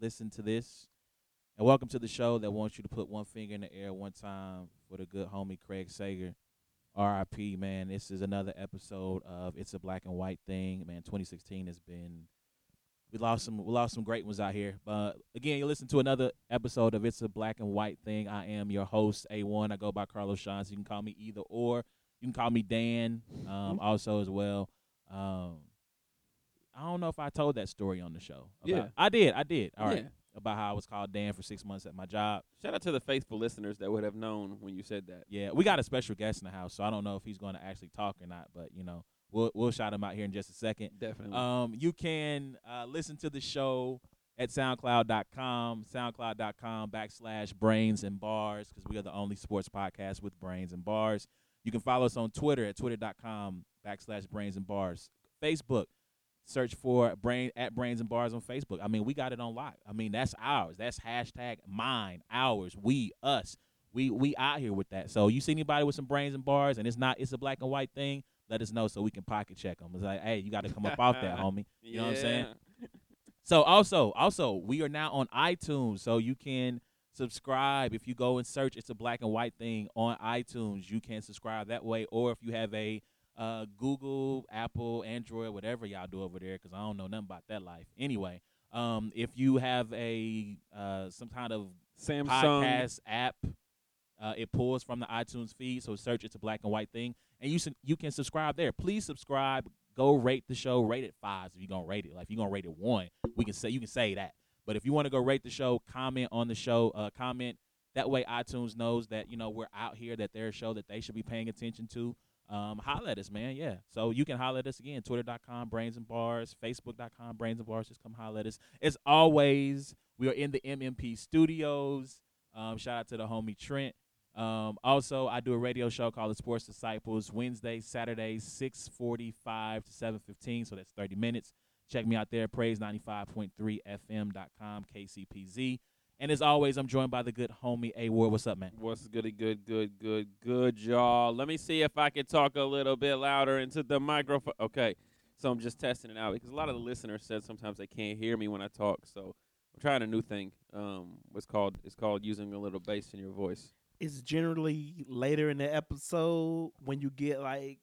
listen to this. And welcome to the show that wants you to put one finger in the air one time for the good homie Craig Sager. R.I.P., man. This is another episode of It's a Black and White Thing. Man, 2016 has been – we lost some great ones out here. But, again, you listen to another episode of It's a Black and White Thing. I am your host, A1. I go by Carlos Sean, so you can call me either or. You can call me Dan also as well. I don't know if I told that story on the show. I did. All right. About how I was called Dan for 6 months at my job. Shout out to the faithful listeners that would have known when you said that. Yeah, we got a special guest in the house, so I don't know if he's going to actually talk or not, but, you know, we'll shout him out here in just a second. Definitely. You can listen to the show at SoundCloud.com, SoundCloud.com/brains and bars, because we are the only sports podcast with brains and bars. You can follow us on Twitter at Twitter.com/brains and bars. Facebook. Search for Brains and Bars on Facebook. I mean, we got it on lock. I mean, that's ours. That's hashtag mine, ours, we, us. We out here with that. So you see anybody with some brains and bars, and it's a black and white thing, let us know so we can pocket check them. It's like, hey, you got to come up off that, homie. You know what I'm saying? So also, we are now on iTunes, so you can subscribe. If you go and search It's a Black and White Thing on iTunes, you can subscribe that way, or if you have a Google, Apple, Android, whatever y'all do over there, because I don't know nothing about that life. Anyway, if you have a some kind of Samsung podcast app, it pulls from the iTunes feed, so search It's a Black and White Thing, and you can subscribe there. Please subscribe. Go rate the show. Rate it 5 if you're going to rate it. Like, if you're going to rate it 1, you can say that. But if you want to go rate the show, comment on the show, comment. That way iTunes knows that, you know, we're out here, that there's a show that they should be paying attention to. Holla at us, man. Yeah. So you can holla at us again, Twitter.com, Brains and Bars, Facebook.com, Brains and Bars. Just come holla at us. As always, we are in the MMP studios. Shout out to the homie Trent. Also, I do a radio show called The Sports Disciples, Wednesday, Saturday, 6:45 to 7:15. So that's 30 minutes. Check me out there, praise95.3fm.com, KCPZ. And as always, I'm joined by the good homie A. Ward. What's up, man? What's good, y'all. Let me see if I can talk a little bit louder into the microphone. Okay, so I'm just testing it out because a lot of the listeners said sometimes they can't hear me when I talk. So I'm trying a new thing. It's called using a little bass in your voice. It's generally later in the episode when you get like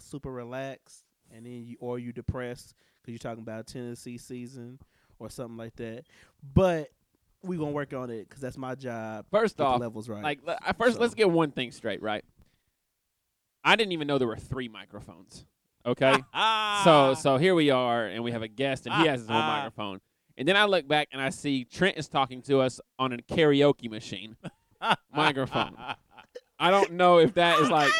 super relaxed and then you're depressed because you're talking about Tennessee season or something like that. But we gonna work on it because that's my job. First off, levels right. Let's get one thing straight, right? I didn't even know there were 3 microphones. Okay, so here we are, and we have a guest, and he has his own microphone. And then I look back and I see Trent is talking to us on a karaoke machine microphone. I don't know if that is like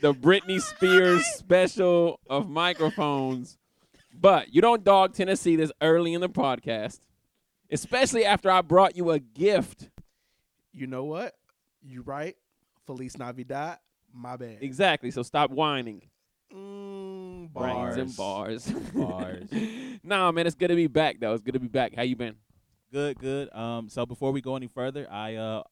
the Britney Spears special of microphones, but you don't dog Tennessee this early in the podcast. Especially after I brought you a gift. You know what? You right. Feliz Navidad. My bad. Exactly. So stop whining. Bars. Brains and bars. Bars. Nah, man, it's good to be back, though. It's good to be back. How you been? Good. So before we go any further,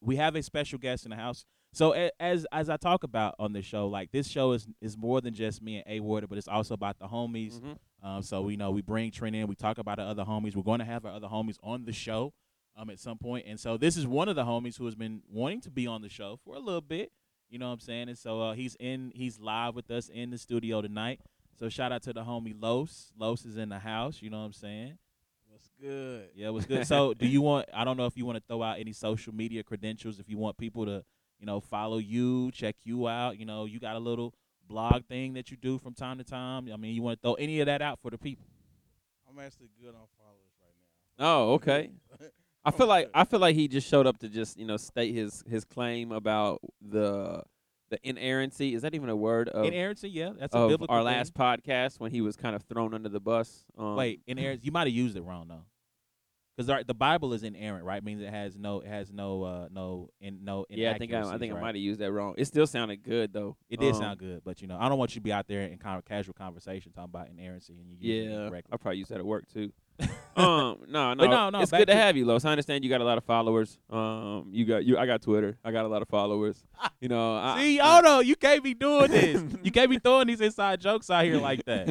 we have a special guest in the house. So as I talk about on this show, like this show is more than just me and A. Ward, but it's also about the homies. Mm-hmm. So, you know, we bring Trent in. We talk about our other homies. We're going to have our other homies on the show at some point. And so this is one of the homies who has been wanting to be on the show for a little bit. You know what I'm saying? And so he's live with us in the studio tonight. So shout out to the homie Los. Los is in the house. You know what I'm saying? What's good? Yeah, what's good? So I don't know if you want to throw out any social media credentials, if you want people to, you know, follow you, check you out. You know, you got a little blog thing that you do from time to time. I mean, you want to throw any of that out for the people? I'm actually good on followers right now. Oh, okay. I feel like he just showed up to just, you know, state his claim about the inerrancy. Is that even a word? Inerrancy, yeah. That's a biblical our last thing. Podcast when he was kind of thrown under the bus. Wait, inerrancy. You might have used it wrong though, because the Bible is inerrant, right? It means it has no. Yeah, I think I might have used that wrong. It still sounded good though. It did sound good, but you know, I don't want you to be out there in kind of casual conversation talking about inerrancy and you use it correctly. Yeah, I probably use that at work too. No. It's good to have you, Los. I understand you got a lot of followers. I got Twitter. I got a lot of followers. You know, you can't be doing this. You can't be throwing these inside jokes out here like that.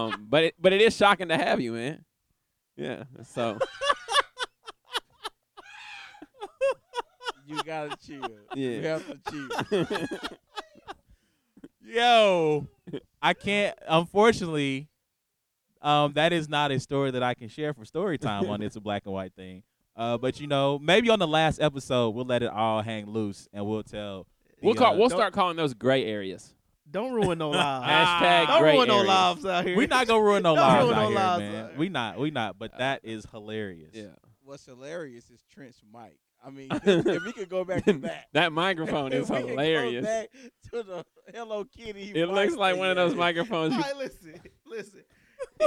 But it is shocking to have you, man. Yeah, so. You gotta chill. Yeah. You have to chill. Yo, I can't, unfortunately, that is not a story that I can share for story time on It's a Black and White Thing. But, you know, maybe on the last episode, we'll let it all hang loose and we'll tell. We'll start calling those gray areas. Don't ruin no lives. Hashtag don't ruin no lives out here. We're not going to ruin no lives out here, man. We not, but that is hilarious. Yeah. What's hilarious is Trent's mic. I mean, if we could go back to that. That microphone is hilarious. Go back to the Hello Kitty. It looks like one of those microphones. All right, listen.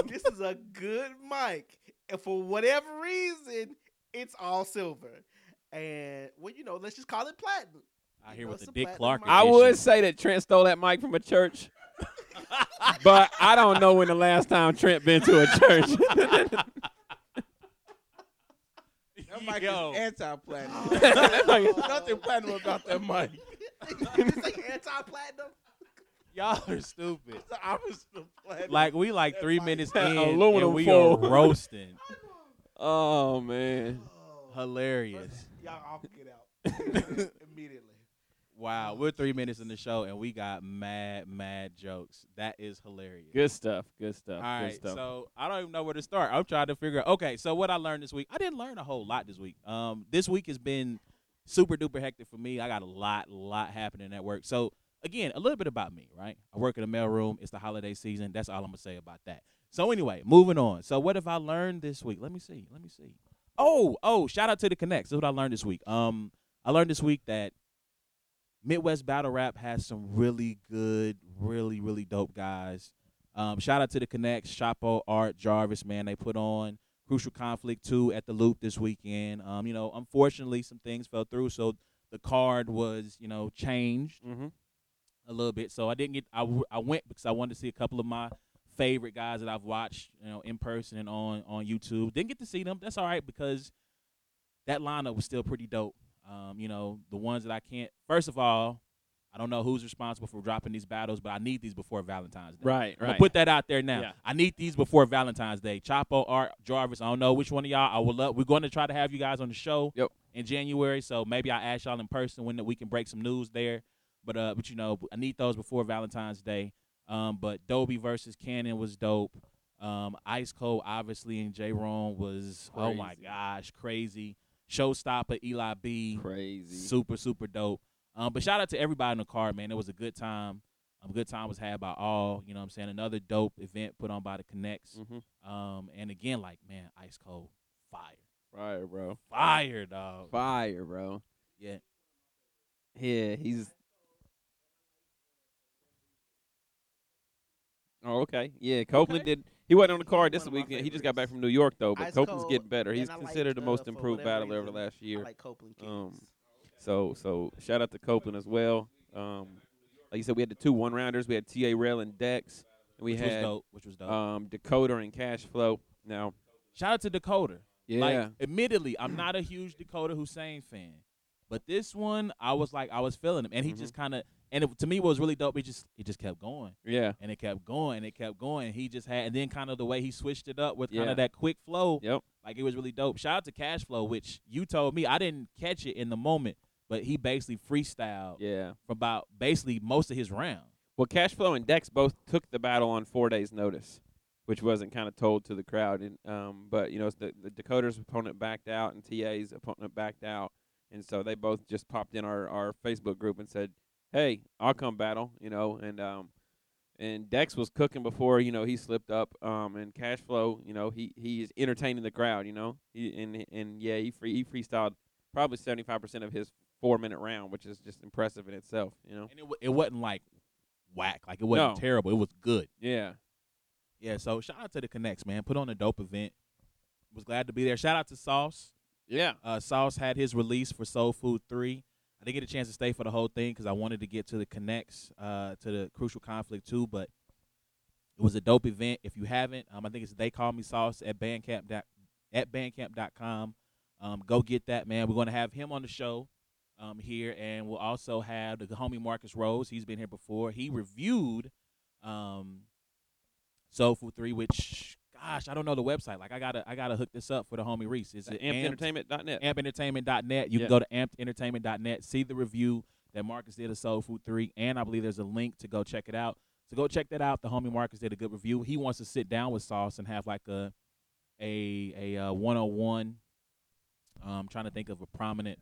This is a good mic. And for whatever reason, it's all silver. And, well, you know, let's just call it platinum. I hear with the Dick Clark edition. I would say that Trent stole that mic from a church. But I don't know when the last time Trent been to a church. That mic is anti-platinum. There's nothing platinum about that mic. Is this like anti-platinum? Y'all are stupid. I was the platinum. Like, we like 3 minutes in, and we are roasting. Oh, man. Hilarious. Y'all all get out. Immediately. Wow. We're 3 minutes in the show, and we got mad jokes. That is hilarious. Good stuff. All right, so I don't even know where to start. I'm trying to figure out. Okay, so what I learned this week. I didn't learn a whole lot this week. This week has been super-duper hectic for me. I got a lot happening at work. So, again, a little bit about me, right? I work in a mailroom. It's the holiday season. That's all I'm going to say about that. So, anyway, moving on. So, what have I learned this week? Let me see. Oh, shout out to the Connects. That's what I learned this week. I learned this week that Midwest Battle Rap has some really good, really, really dope guys. Shout out to the Connects, Chapo, Art, Jarvis, man. They put on Crucial Conflict 2 at the Loop this weekend. You know, unfortunately, some things fell through, so the card was, you know, changed a little bit. So I didn't get. I went because I wanted to see a couple of my favorite guys that I've watched, you know, in person and on YouTube. Didn't get to see them. That's all right because that lineup was still pretty dope. You know, the ones that I can't – first of all, I don't know who's responsible for dropping these battles, but I need these before Valentine's Day. Right. I'll put that out there now. Yeah. I need these before Valentine's Day. Chapo, Art, Jarvis, I don't know which one of y'all. I would love – we're going to try to have you guys on the show in January, so maybe I'll ask y'all in person when we can break some news there. But you know, I need those before Valentine's Day. But Dobie versus Cannon was dope. Ice Cold, obviously, and J-Ron was, crazy. Oh, my gosh, crazy. Showstopper, Eli B. Crazy. Super, super dope. But shout out to everybody in the card, man. It was a good time. A good time was had by all. You know what I'm saying? Another dope event put on by the Connects. And again, like, man, Ice Cold, fire. Fire, bro. Yeah. Yeah, he's. Oh, okay. Yeah, Copeland did. He wasn't on the card this weekend. He just got back from New York, though. But Copeland's getting better. He's considered the most improved battler over the last year. I like Copeland Kings. So shout out to Copeland as well. Like you said, we had the 2 1-rounders rounders. We had T.A. Rail and Dex. And we had which was dope. Decoder and Cashflow. Now, shout out to Decoder. Yeah. Like, admittedly, I'm not a huge Decoder Hussein fan, but this one, I was feeling him, and he just kind of. And it, to me, what was really dope, it just kept going. Yeah. And it kept going, and it kept going. He just had – and then kind of the way he switched it up with kind of that quick flow. Yep. Like, it was really dope. Shout out to Cashflow, which you told me. I didn't catch it in the moment, but he basically freestyled for about basically most of his round. Well, Cashflow and Dex both took the battle on 4 days' notice, which wasn't kind of told to the crowd. And but, you know, it's the Decoder's opponent backed out and TA's opponent backed out. And so they both just popped in our Facebook group and said, hey, I'll come battle, you know, and Dex was cooking before, you know, he slipped up, and Cashflow, you know, he is entertaining the crowd, you know, he freestyled probably 75% of his 4 minute round, which is just impressive in itself, you know. And it wasn't like whack, like it wasn't terrible, it was good. Yeah. So shout out to the Connects, man, put on a dope event. Was glad to be there. Shout out to Sauce. Yeah. Sauce had his release for Soul Food 3. I didn't get a chance to stay for the whole thing because I wanted to get to the Connects, to the Crucial Conflict too, but it was a dope event. If you haven't, I think it's They Call Me Sauce at bandcamp.com. Go get that, man. We're going to have him on the show here, and we'll also have the homie Marcus Rose. He's been here before. He reviewed Soul Food 3, which, gosh, I don't know the website. Like, I gotta hook this up for the homie Reese. It's at Amped Entertainment.net. Amped Entertainment.net. You can go to Amped Entertainment.net, see the review that Marcus did of Soul Food 3, and I believe there's a link to go check it out. So go check that out. The homie Marcus did a good review. He wants to sit down with Sauce and have like a 101. I'm trying to think of a prominent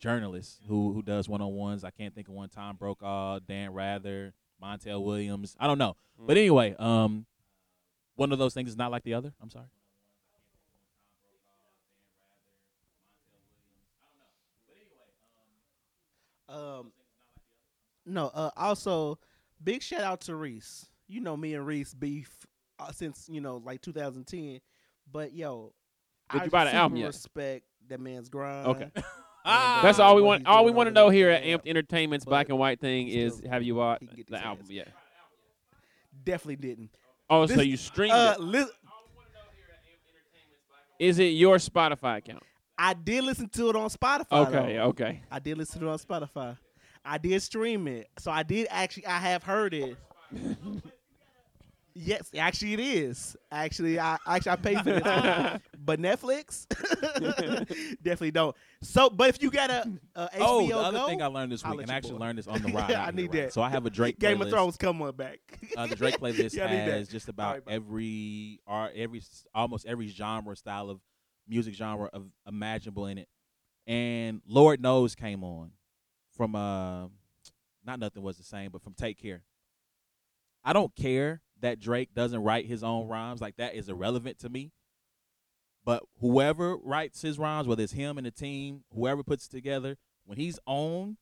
journalist who does 101s. I can't think of one. Tom Brokaw, Dan Rather, Montel Williams. I don't know. But anyway, one of those things is not like the other. I'm sorry. Also, big shout out to Reese. You know me and Reese beef since, like 2010. But, I super respect that man's grind. Okay. That's all we want. All we want to know here at Amped Entertainment's Black and White thing is, have you bought the album? Yeah. Definitely didn't. Oh, so you streamed it. Is it your Spotify account? I did listen to it on Spotify. Okay. I did listen to it on Spotify. I did stream it. So I did actually, I have heard it. Yes, actually it is. Actually I paid for this. But Netflix definitely don't. So, but if you got a HBO Go. Oh, the other thing I learned this week, and I actually learned this on the ride. I need that. So I have a Drake Game playlist. Game of Thrones come on back. The Drake playlist has just about almost every genre, style of music genre of imaginable in it. And Lord Knows came on from not Nothing Was the Same, but from Take Care. I don't care that Drake doesn't write his own rhymes. Like, that is irrelevant to me. But whoever writes his rhymes, whether it's him and the team, whoever puts it together, when he's on,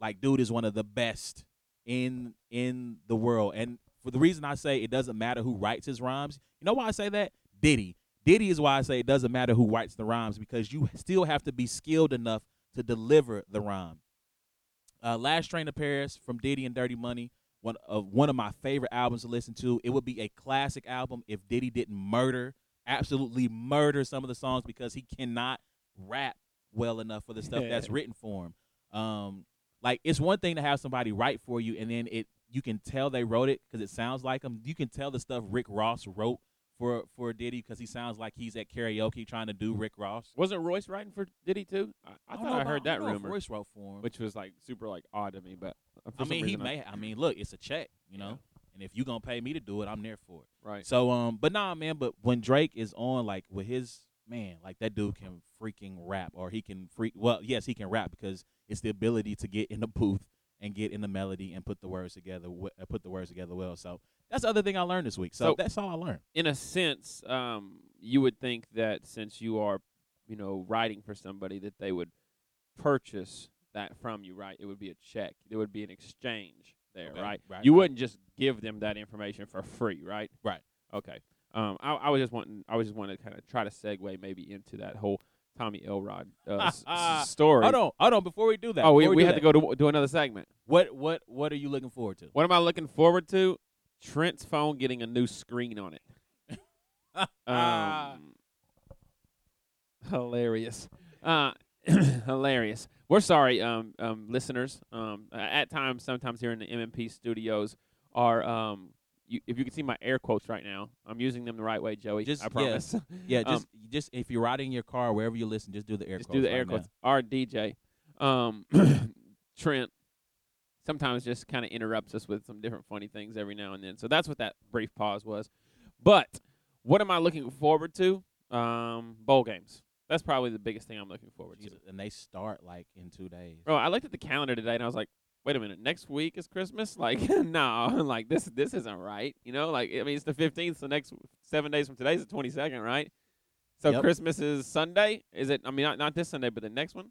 like, dude is one of the best in the world. And for the reason I say it doesn't matter who writes his rhymes, you know why I say that? Diddy is why I say it doesn't matter who writes the rhymes, because you still have to be skilled enough to deliver the rhyme. Last Train to Paris from Diddy and Dirty Money, one of my favorite albums to listen to. It would be a classic album if Diddy didn't absolutely murder some of the songs, because he cannot rap well enough for the stuff that's written for him. Like, it's one thing to have somebody write for you, and then you can tell they wrote it because it sounds like them. You can tell the stuff Rick Ross wrote for Diddy because he sounds like he's at karaoke trying to do Rick Ross. Wasn't Royce writing for Diddy too? I heard that rumor. Royce wrote for him, which was like super like odd to me. But look, it's a check, you know. And if you gonna pay me to do it, I'm there for it. Right. So, but nah, man. But when Drake is on, like with his man, like that dude can freaking rap, or he can freak. Well, yes, he can rap because it's the ability to get in the booth and get in the melody and put the words together well. So that's the other thing I learned this week. So that's all I learned. In a sense, you would think that since you are, writing for somebody, that they would purchase that from you, right? It would be a check. There would be an exchange there, okay, right? You wouldn't just give them that information for free, right? Right. Okay. I was just wanting to kind of try to segue maybe into that whole Tommy Elrod story. Hold on. Before we do that, we had to go to another segment. What are you looking forward to? What am I looking forward to? Trent's phone getting a new screen on it. Hilarious. Hilarious. We're sorry, listeners. At times, sometimes here in the MMP studios are. If you can see my air quotes right now, I'm using them the right way, Joey. I promise. Yeah. Just if you're riding in your car, wherever you listen, just do the air quotes. Just do the air quotes. Our DJ, Trent, sometimes just kind of interrupts us with some different funny things every now and then. So that's what that brief pause was. But what am I looking forward to? Bowl games. That's probably the biggest thing I'm looking forward to. And they start like in 2 days. Bro, I looked at the calendar today and I was like, wait a minute, next week is Christmas? Like, no, like this isn't right. It's the 15th, so next 7 days from today is the 22nd, right? So Christmas is Sunday? Is it? I mean, not this Sunday, but the next one?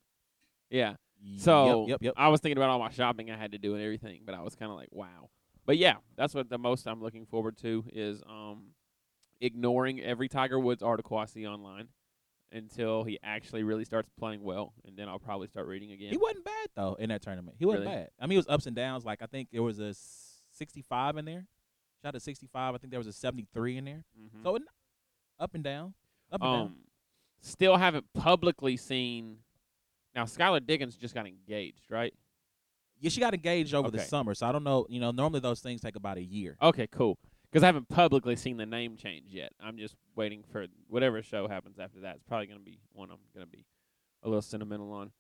Yeah. So I was thinking about all my shopping I had to do and everything, but I was kind of like, wow. But yeah, that's what the most I'm looking forward to is ignoring every Tiger Woods article I see online until he actually really starts playing well, and then I'll probably start reading again. He wasn't bad, though, in that tournament. He wasn't bad. I mean, it was ups and downs. Like, I think there was a 65 in there. Shot a 65. I think there was a 73 in there. Mm-hmm. So, up and down. Still haven't publicly seen. Now, Skylar Diggins just got engaged, right? Yeah, she got engaged over the summer, so I don't know. Normally those things take about a year. Okay, cool. Because I haven't publicly seen the name change yet. I'm just waiting for whatever show happens after that. It's probably going to be one I'm going to be a little sentimental on.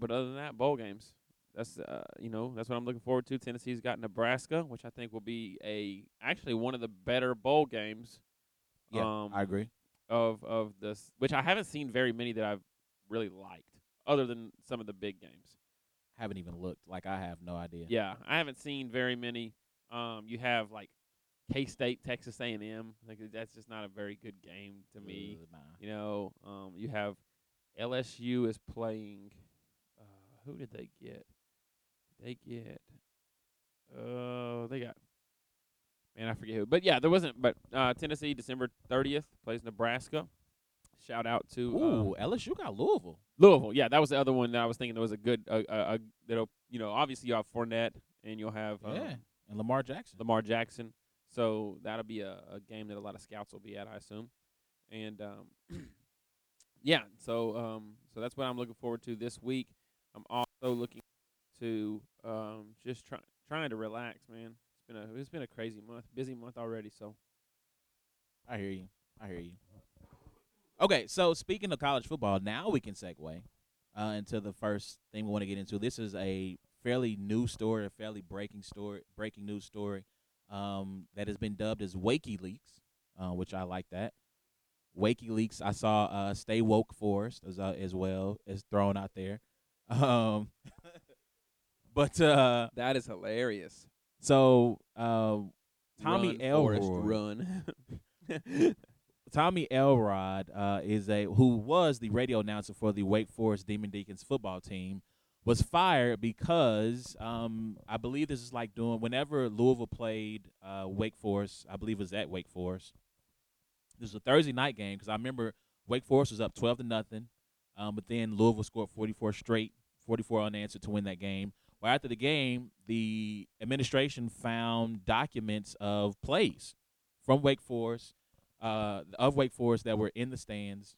But other than that, bowl games. That's you know, that's what I'm looking forward to. Tennessee's got Nebraska, which I think will be actually one of the better bowl games. Yeah, I agree. Of this, which I haven't seen very many that I've really liked, other than some of the big games. Haven't even looked. Like, I have no idea. Yeah, I haven't seen very many. You have like K-State, Texas A&M. Like, that's just not a very good game to me. Nah. You know, you have LSU is playing. Who did they get? They got, man, I forget who. But, yeah, there wasn't. But Tennessee, December 30th, plays Nebraska. Shout out to. Ooh, LSU got Louisville. Louisville, yeah. That was the other one that I was thinking there was a good, that'll, you know, obviously you'll have Fournette and you'll have. Yeah, and Lamar Jackson. So that'll be a game that a lot of scouts will be at, I assume. And, yeah, so that's what I'm looking forward to this week. I'm also looking to just trying to relax, man. It's been a crazy month, busy month already. So I hear you. Okay, so speaking of college football, now we can segue into the first thing we want to get into. This is a fairly new story, a fairly breaking news story that has been dubbed as WikiLeaks, which I like that. WikiLeaks. I saw Stay Woke Forest as well as thrown out there. But that is hilarious. So Tommy Elrod. Tommy Elrod who was the radio announcer for the Wake Forest Demon Deacons football team, was fired because I believe this is like doing whenever Louisville played Wake Forest. I believe it was at Wake Forest. This was a Thursday night game because I remember Wake Forest was up 12-0, but then Louisville scored 44 unanswered to win that game. Well, after the game, the administration found documents of plays from Wake Forest. Of Wake Forest that were in the stands.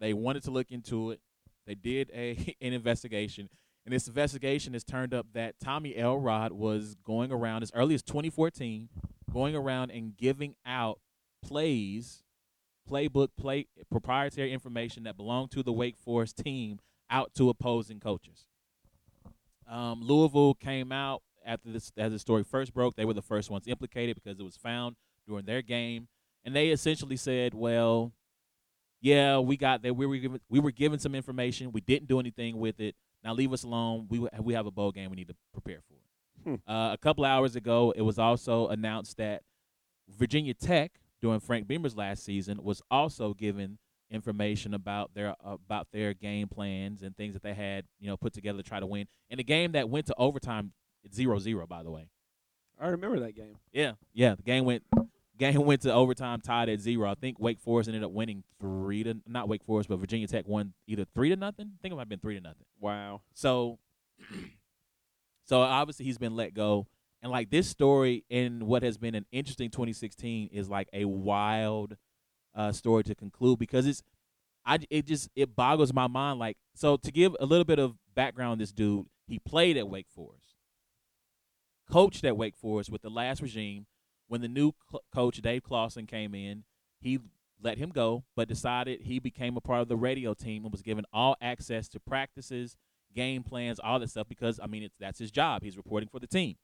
They wanted to look into it. They did an investigation, and this investigation has turned up that Tommy Elrod was going around as early as 2014, going around and giving out plays, playbook, proprietary information that belonged to the Wake Forest team out to opposing coaches. Louisville came out after this, as the story first broke. They were the first ones implicated because it was found during their game. And they essentially said, well, yeah, we got that. We were given some information. We didn't do anything with it. Now leave us alone. We have a bowl game we need to prepare for. A couple hours ago, it was also announced that Virginia Tech, during Frank Beamer's last season, was also given information about their game plans and things that they had, you know, put together to try to win. And a game that went to overtime, 0-0, by the way. I remember that game. Yeah, the game went. Game went to overtime, tied at 0. I think Wake Forest ended up winning 3-0. Not Wake Forest, but Virginia Tech won either 3-0. I think it might have been 3-0. Wow. So obviously he's been let go, and like this story in what has been an interesting 2016 is like a wild story to conclude because it boggles my mind. Like, so to give a little bit of background on this dude, he played at Wake Forest, coached at Wake Forest with the last regime. When the new coach, Dave Clawson, came in, he let him go, but decided he became a part of the radio team and was given all access to practices, game plans, all that stuff because, I mean, that's his job. He's reporting for the team.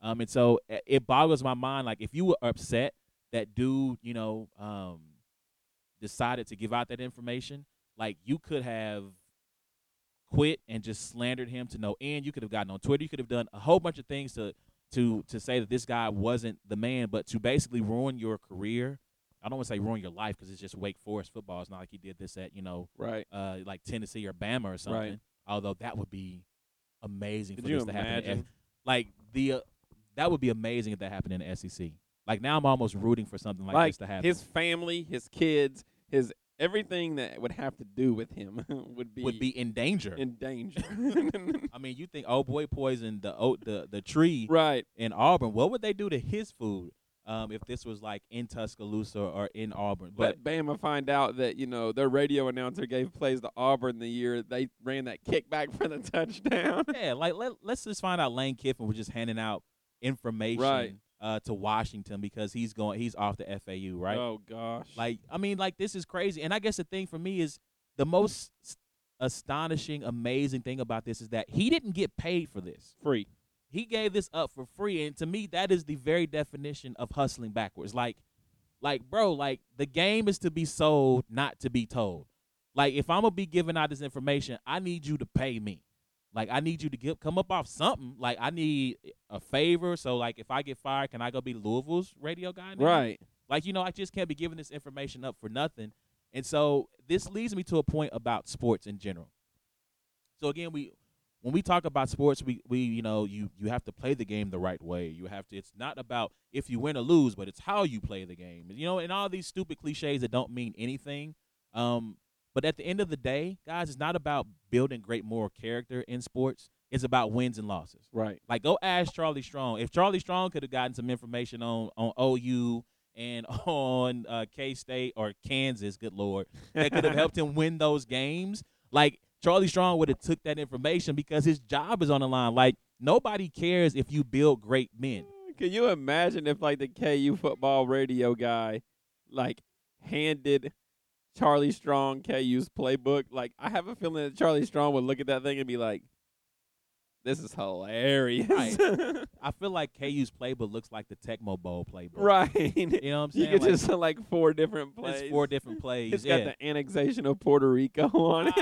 And so it boggles my mind. Like, if you were upset that dude, you know, decided to give out that information, like, you could have quit and just slandered him to no end. You could have gotten on Twitter. You could have done a whole bunch of things to say that this guy wasn't the man, but to basically ruin your career. I don't want to say ruin your life because it's just Wake Forest football. It's not like he did this at, you know, right. Like Tennessee or Bama or something. Right. Although that would be amazing for this to happen. Like that would be amazing if that happened in the SEC. Like now I'm almost rooting for something like this to happen. His family, his kids, his everything that would have to do with him would be in danger. I mean, you think old boy poisoned the tree right in Auburn. What would they do to his food if this was like in Tuscaloosa or in Auburn? But Bama find out that, you know, their radio announcer gave plays to Auburn the year they ran that kickback for the touchdown. Yeah, like let's just find out Lane Kiffin was just handing out information. Right. to Washington because he's off the FAU, right? Oh gosh. Like, I mean, like, this is crazy. And I guess the thing for me is the most astonishing, amazing thing about this is that he didn't get paid for this. Free. He gave this up for free, and to me, that is the very definition of hustling backwards. Like, bro, like, the game is to be sold, not to be told. Like, if I'm gonna be giving out this information, I need you to pay me. Like, I need you to come up off something. Like, I need a favor. So, like, if I get fired, can I go be Louisville's radio guy now? Right. Like, you know, I just can't be giving this information up for nothing. And so this leads me to a point about sports in general. So, again, when we talk about sports, we you know, you have to play the game the right way. You have to – it's not about if you win or lose, but it's how you play the game. You know, and all these stupid cliches that don't mean anything. But at the end of the day, guys, it's not about building great moral character in sports. It's about wins and losses. Right. Like, go ask Charlie Strong. If Charlie Strong could have gotten some information on OU and on K-State or Kansas, good Lord, that could have helped him win those games, like, Charlie Strong would have took that information because his job is on the line. Like, nobody cares if you build great men. Can you imagine if, like, the KU football radio guy, like, handed – Charlie Strong, KU's playbook. Like, I have a feeling that Charlie Strong would look at that thing and be like, this is hilarious. Right. I feel like KU's playbook looks like the Tecmo Bowl playbook. Right. You know what I'm saying? You could, like, just like four different plays. It's four different plays. It's got the annexation of Puerto Rico on it.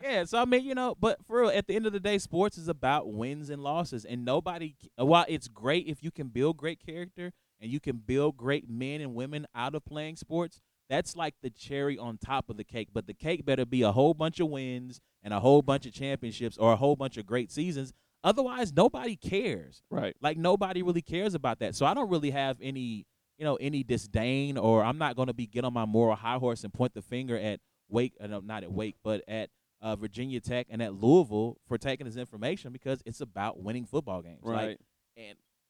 Yeah, so I mean, you know, but for real, at the end of the day, sports is about wins and losses. And nobody, while it's great if you can build great character and you can build great men and women out of playing sports, that's like the cherry on top of the cake. But the cake better be a whole bunch of wins and a whole bunch of championships or a whole bunch of great seasons. Otherwise, nobody cares. Right. Like, nobody really cares about that. So I don't really have any, you know, any disdain, or I'm not going to get on my moral high horse and point the finger at at Virginia Tech and at Louisville for taking this information, because it's about winning football games. Right. Like,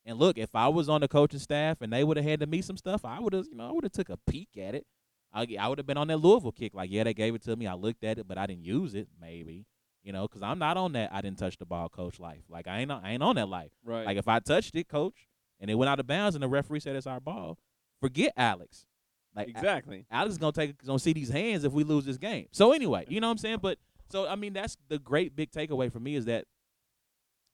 and look, if I was on the coaching staff and they would have handed me some stuff, I would have took a peek at it. I would have been on that Louisville kick. Like, yeah, they gave it to me. I looked at it, but I didn't use it, maybe. You know, because I'm not on that I didn't touch the ball, coach, life. Like, I ain't on that life. Right. Like, if I touched it, coach, and it went out of bounds and the referee said it's our ball, forget Alex. Like, exactly. Alex is going to see these hands if we lose this game. So, anyway, you know what I'm saying? But, so, I mean, that's the great big takeaway for me, is that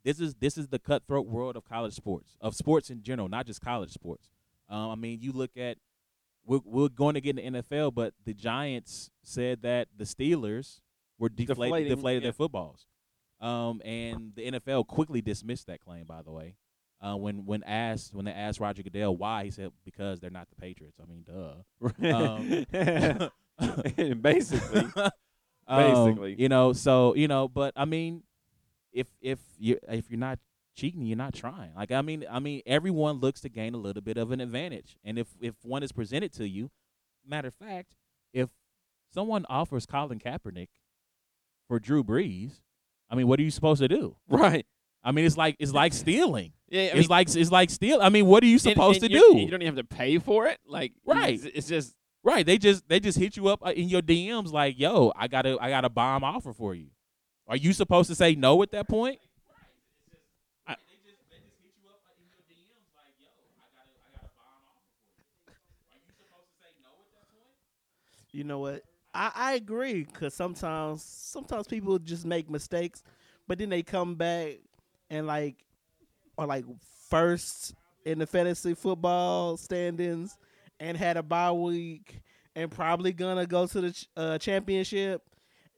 this is the cutthroat world of college sports, of sports in general, not just college sports. I mean, you look at, we're going to get in the NFL, but the Giants said that the Steelers were deflated their footballs. And the NFL quickly dismissed that claim, by the way. When they asked Roger Goodell why, he said, because they're not the Patriots. I mean, duh. Basically. You know, so, you know, but, I mean, if you're not cheating, you're not trying. Like, I mean, everyone looks to gain a little bit of an advantage. And if one is presented to you, matter of fact, if someone offers Colin Kaepernick for Drew Brees, I mean, what are you supposed to do? Right. I mean, it's like stealing. Yeah. It's like steal. I mean, what are you supposed to do? You don't even have to pay for it. Like, right. It's just right. They just hit you up in your DMs like, yo, I got a bomb offer for you. Are you supposed to say no at that point? You know what? I agree, because sometimes people just make mistakes, but then they come back and are first in the fantasy football standings and had a bye week and probably gonna go to the championship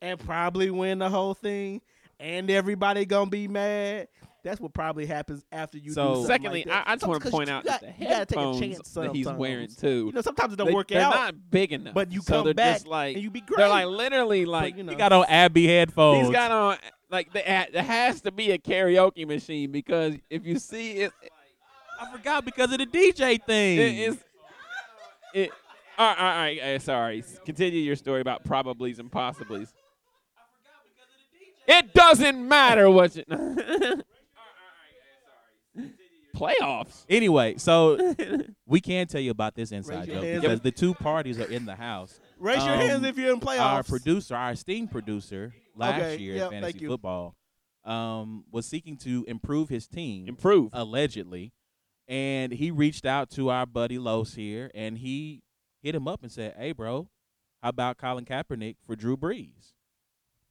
and probably win the whole thing, and everybody gonna be mad. That's what probably happens after you do something. Secondly, like that. I just want to point out that you got to take a chance that he's wearing too. You know, sometimes it don't work out. They're not big enough. But you come back and you be great. They're like literally like, but, you know, he got on Abby headphones. He's got on like there has to be a karaoke machine, because if you see it, I forgot because of the DJ thing. It is. All right. Sorry. Continue your story about probablys and possiblies. It doesn't matter what you. Playoffs. Anyway, so we can tell you about this inside joke because the two parties are in the house. Raise your hands if you're in playoffs. Our producer, our esteemed producer, last year at Fantasy Football, was seeking to improve his team. Allegedly. And he reached out to our buddy Los here, and he hit him up and said, "Hey, bro, how about Colin Kaepernick for Drew Brees?"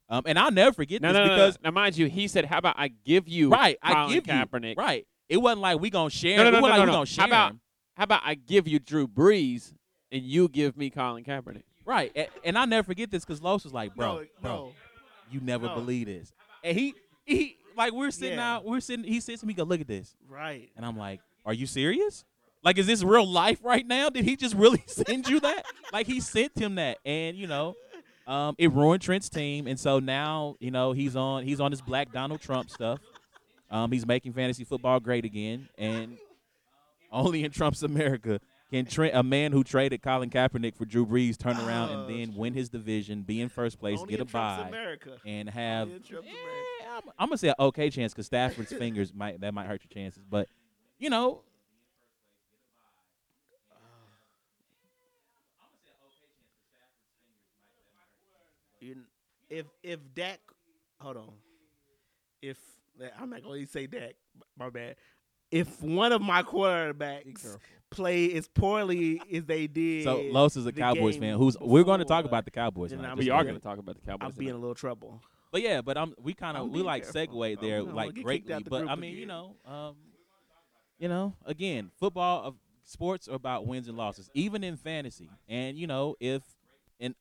And I'll never forget this. Now, mind you, he said, "How about I give you Colin Kaepernick?" Right. It wasn't like we gonna share. How about I give you Drew Brees and you give me Colin Kaepernick? Right. And I'll never forget this because Los was like, "Bro, you never believe this." And he like we're sitting. He sits and he go, "Look at this." Right. And I'm like, "Are you serious? Like, is this real life right now? Did he just really send you that?" Like, he sent him that, and you know, it ruined Trent's team, and so now you know he's on this black Donald Trump stuff. He's making fantasy football great again, and only in Trump's America can Trent, a man who traded Colin Kaepernick for Drew Brees, turn around and then win his division, be in first place, get a bye, and have. I'm gonna say an okay chance because Stafford's fingers might hurt your chances, but. You know, if Dak, hold on, if I'm not going to say Dak, my bad. If one of my quarterbacks play as poorly as they did, so Los is a Cowboys fan. We're going to talk about the Cowboys? We are going to talk about the Cowboys. I'll be in a little trouble. But yeah, but we segued there like greatly. But I mean, again. You know. You know, again, sports are about wins and losses, even in fantasy. And, you know,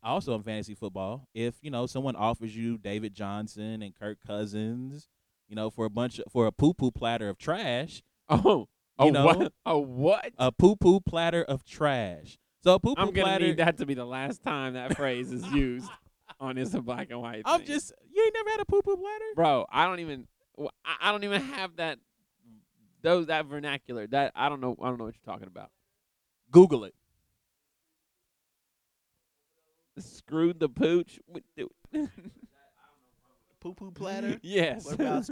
also in fantasy football, if, you know, someone offers you David Johnson and Kirk Cousins, you know, for a poo-poo platter of trash. What? A poo-poo platter of trash. So a poo-poo platter. I'm going to need that to be the last time that phrase is used on this black and white thing. You ain't never had a poo-poo platter? Bro, I don't even have that. That vernacular, that I don't know what you're talking about. Google it. Screw the pooch. Poo-poo platter? Yes. What about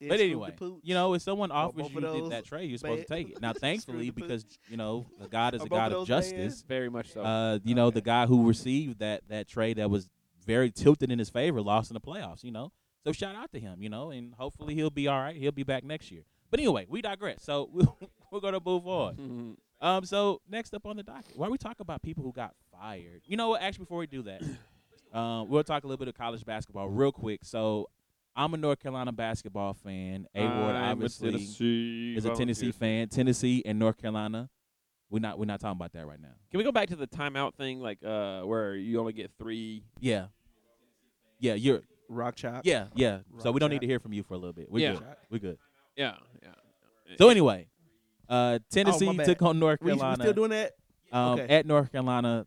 but anyway, you know, if someone offers you that trade, you're supposed to take it. Now, thankfully, because, you know, God is a God of justice. Very much so. You know, the guy who received that trade that was very tilted in his favor lost in the playoffs, you know. So shout out to him, you know, and hopefully he'll be all right. He'll be back next year. But anyway, we digress. So we're going to move on. Mm-hmm. So next up on the docket, why don't we talk about people who got fired? You know what? Actually, before we do that, we'll talk a little bit of college basketball real quick. So I'm a North Carolina basketball fan. A. Ward obviously is a Tennessee fan. Tennessee and North Carolina. We're not talking about that right now. Can we go back to the timeout thing, like where you only get three? Yeah. Yeah, you're rock chop. Yeah, yeah. Rock so we don't need to hear from you for a little bit. We're good. We're good. Yeah, yeah. So anyway, Tennessee took on North Carolina. We still doing that? Okay. At North Carolina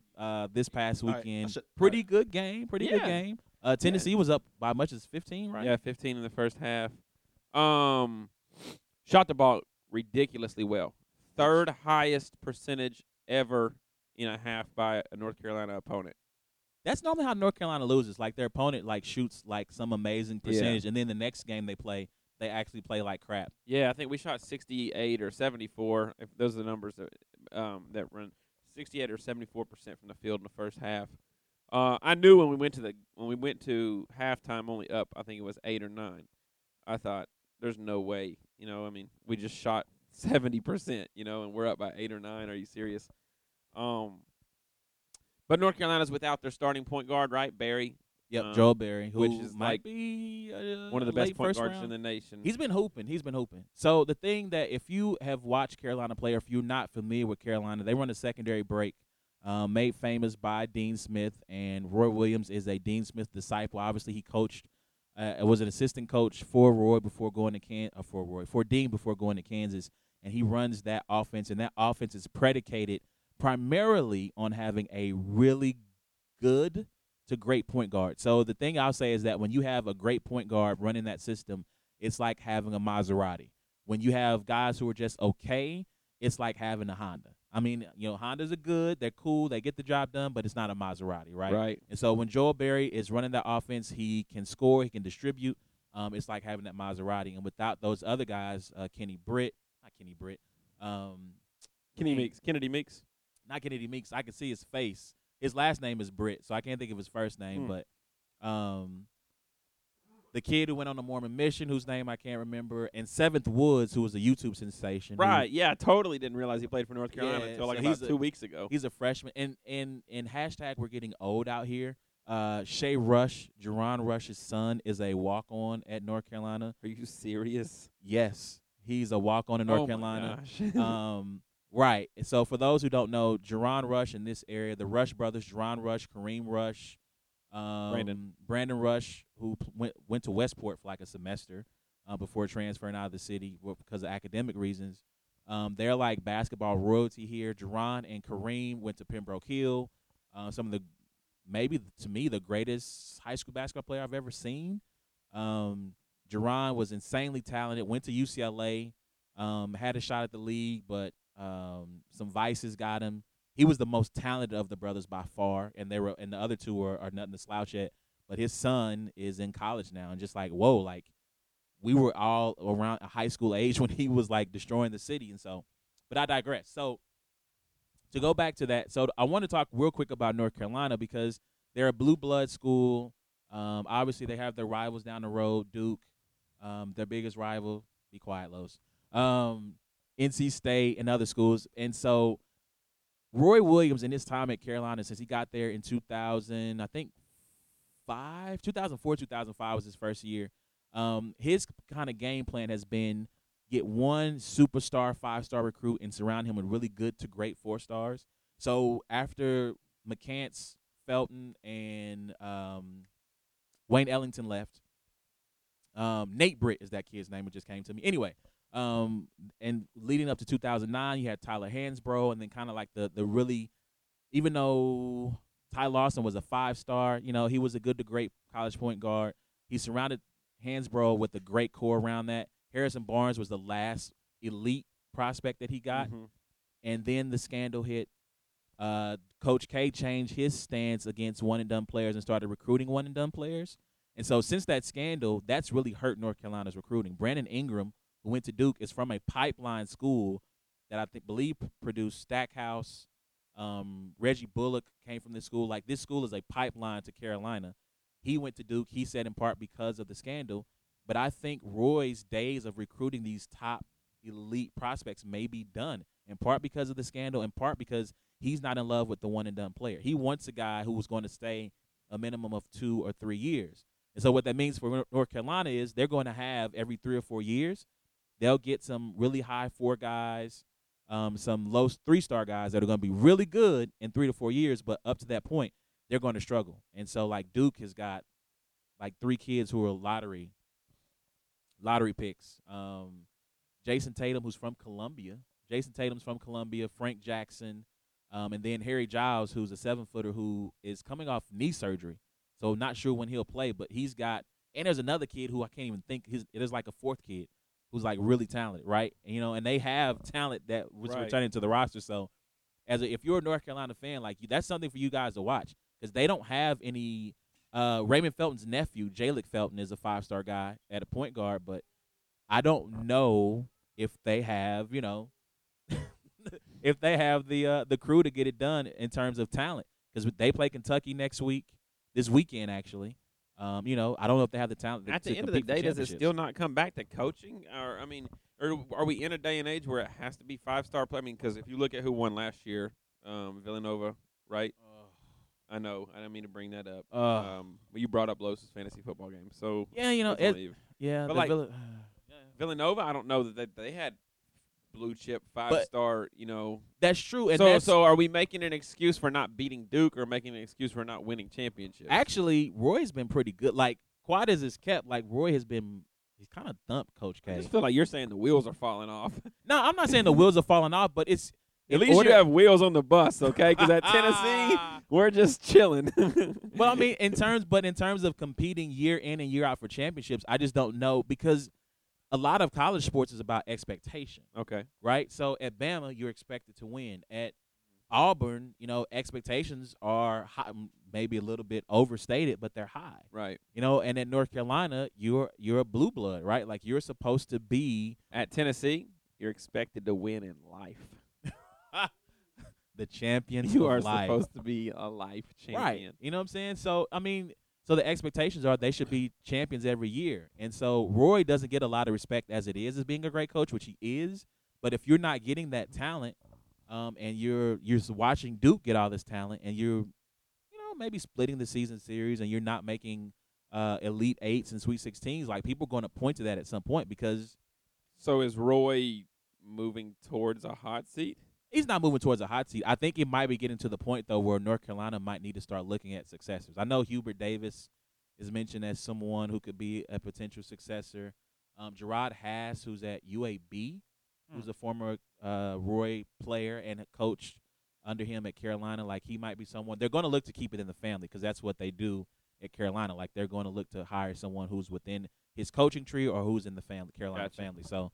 this past weekend. Right. Pretty good game. Tennessee was up by much as 15, right? Yeah, 15 in the first half. Shot the ball ridiculously well. Third highest percentage ever in a half by a North Carolina opponent. That's normally how North Carolina loses. Like, their opponent, like, shoots, like, some amazing percentage, and then the next game they actually play like crap. Yeah, I think we shot 68 or 74. If those are the numbers that run 68 or 74% from the field in the first half. I knew when we went to halftime only up, I think it was 8 or 9. I thought there's no way. You know, I mean, we just shot 70%. You know, and we're up by 8 or 9. Are you serious? But North Carolina's without their starting point guard, right, Barry? Yep, Joel Berry, who might be one of the best point guards in the nation. He's been hooping. So the thing that if you have watched Carolina play, or if you're not familiar with Carolina, they run a secondary break made famous by Dean Smith, and Roy Williams is a Dean Smith disciple. Obviously, he coached, was an assistant coach for Dean before going to Kansas, and he runs that offense, and that offense is predicated primarily on having a really good to great point guard. So the thing I'll say is that when you have a great point guard running that system, it's like having a Maserati. When you have guys who are just okay, it's like having a Honda. I mean, you know, Hondas are good, they're cool, they get the job done, but it's not a Maserati, right? Right. And so when Joel Berry is running that offense, he can score, he can distribute. It's like having that Maserati. And without those other guys, Kennedy Meeks. Not Kennedy Meeks. I can see his face. His last name is Britt, so I can't think of his first name. But the kid who went on the Mormon mission, whose name I can't remember, and Seventh Woods, who was a YouTube sensation. Right, yeah, I totally didn't realize he played for North Carolina until like about 2 weeks ago. He's a freshman. And hashtag we're getting old out here. Shea Rush, Jerron Rush's son, is a walk-on at North Carolina. Are you serious? Yes. He's a walk-on in North Carolina. My gosh. Right. So for those who don't know, Jerron Rush in this area, the Rush brothers, Jerron Rush, Kareem Rush, Brandon Rush, who went to Westport for like a semester before transferring out of the city because of academic reasons. They're like basketball royalty here. Jerron and Kareem went to Pembroke Hill. Some of the maybe, to me, the greatest high school basketball player I've ever seen. Jerron was insanely talented, went to UCLA, had a shot at the league, but some vices got him. He was the most talented of the brothers by far, and the other two are nothing to slouch at. But his son is in college now, and just like, whoa, like we were all around a high school age when he was like destroying the city. And so, but I digress. So, to go back to that, so I want to talk real quick about North Carolina because they're a blue blood school. Obviously, they have their rivals down the road, Duke, their biggest rival. Be quiet, Los. NC State and other schools. And so Roy Williams in his time at Carolina, since he got there in 2004, 2005 was his first year. His kind of game plan has been get one superstar, five-star recruit and surround him with really good to great four-stars. So after McCants, Felton, and Wayne Ellington left, Nate Britt is that kid's name, it just came to me. Anyway, and leading up to 2009, you had Tyler Hansbrough, and then kind of like the really, even though Ty Lawson was a five-star, you know, he was a good to great college point guard. He surrounded Hansbrough with a great core around that. Harrison Barnes was the last elite prospect that he got. Mm-hmm. And then the scandal hit. Coach K changed his stance against one-and-done players and started recruiting one-and-done players. And so since that scandal, that's really hurt North Carolina's recruiting. Brandon Ingram, who went to Duke, is from a pipeline school that I believe produced Stackhouse. Reggie Bullock came from this school. Like, this school is a pipeline to Carolina. He went to Duke, he said, in part because of the scandal. But I think Roy's days of recruiting these top elite prospects may be done, in part because of the scandal, in part because he's not in love with the one-and-done player. He wants a guy who was going to stay a minimum of 2 or 3 years. And so what that means for North Carolina is they're going to have every 3 or 4 years, they'll get some really high four guys, some low three-star guys that are going to be really good in 3 to 4 years, but up to that point, they're going to struggle. And so, like, Duke has got, like, 3 kids who are lottery picks. Jason Tatum, who's from Columbia. Frank Jackson, and then Harry Giles, who's a 7-footer who is coming off knee surgery. So not sure when he'll play, but he's got – and there's another kid who I can't even think – it is like a fourth kid who's, like, really talented, right? And, you know, and they have talent that was returning to the roster. So if you're a North Carolina fan, like, that's something for you guys to watch because they don't have any – Raymond Felton's nephew, Jalik Felton, is a 5-star guy at a point guard, but I don't know if they have, you know, if they have the crew to get it done in terms of talent because they play Kentucky this weekend actually. You know, I don't know if they have the talent. At the end of the day, does it still not come back to coaching? Or I mean, or are we in a day and age where it has to be 5-star play? I mean, because if you look at who won last year, Villanova, right? I know. I didn't mean to bring that up. But you brought up Los' fantasy football game. So yeah, you know, but like Villanova, I don't know that they had blue chip 5-star. You know, that's true. And so are we making an excuse for not beating Duke or making an excuse for not winning championships? Actually, Roy's been pretty good. like quad as is kept. Like Roy has been. He's kind of thumped Coach K. I just feel like you're saying the wheels are falling off. No, I'm not saying the wheels are falling off, but it's. At least you have wheels on the bus, okay? Because at Tennessee, we're just chilling. Well, I mean, in terms of competing year in and year out for championships, I just don't know because a lot of college sports is about expectation. Okay. Right? So at Bama, you're expected to win. At Auburn, you know, expectations are high, maybe a little bit overstated, but they're high. Right. You know, and at North Carolina, you're a blue blood, right? Like you're supposed to be at Tennessee, you're expected to win in life. The champion. You are supposed to be a life champion. Right. You know what I'm saying? So, I mean, So the expectations are they should be champions every year. And so Roy doesn't get a lot of respect as it is as being a great coach, which he is. But if you're not getting that talent, and you're watching Duke get all this talent, and you're, you know, maybe splitting the season series, and you're not making Elite Eights and Sweet 16s, like, people are going to point to that at some point because. So is Roy moving towards a hot seat? He's not moving towards a hot seat. I think it might be getting to the point, though, where North Carolina might need to start looking at successors. I know Hubert Davis is mentioned as someone who could be a potential successor. Gerard Haas, who's at UAB, who's a former Roy player and coach under him at Carolina, like, he might be someone. They're going to look to keep it in the family because that's what they do at Carolina. Like, they're going to look to hire someone who's within his coaching tree or who's in the family, Carolina family. So.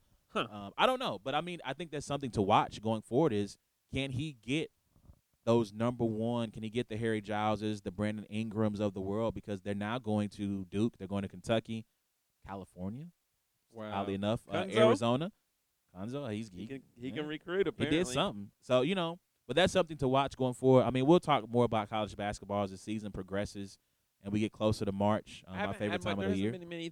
I don't know, but I mean, I think that's something to watch going forward is, can he get those number one? Can he get the Harry Gileses, the Brandon Ingrams of the world? Because they're now going to Duke. They're going to Kentucky, California, oddly enough, Arizona. Konzo, he can recruit, apparently. He did something. So, you know, but that's something to watch going forward. I mean, we'll talk more about college basketball as the season progresses and we get closer to March, my favorite time of the year. Many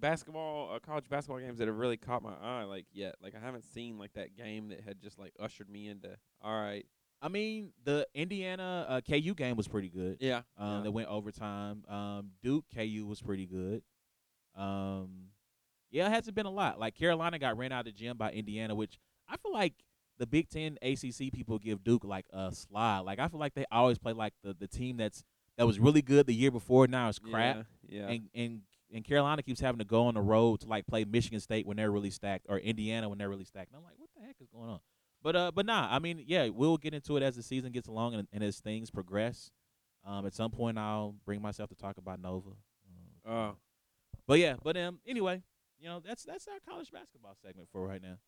basketball, college basketball games that have really caught my eye, like, yet. Like, I haven't seen, like, that game that had just, like, ushered me into, all right. I mean, the Indiana KU game was pretty good. Yeah. That went overtime. Duke KU was pretty good. Yeah, it hasn't been a lot. Like, Carolina got ran out of the gym by Indiana, which I feel like the Big Ten ACC people give Duke, like, a slide. Like, I feel like they always play, like, the team that was really good the year before, now it's crap. Yeah. And Carolina keeps having to go on the road to, like, play Michigan State when they're really stacked or Indiana when they're really stacked. And I'm like, what the heck is going on? But nah, I mean, yeah, we'll get into it as the season gets along and as things progress. At some point, I'll bring myself to talk about Nova. Anyway, you know, that's our college basketball segment for right now.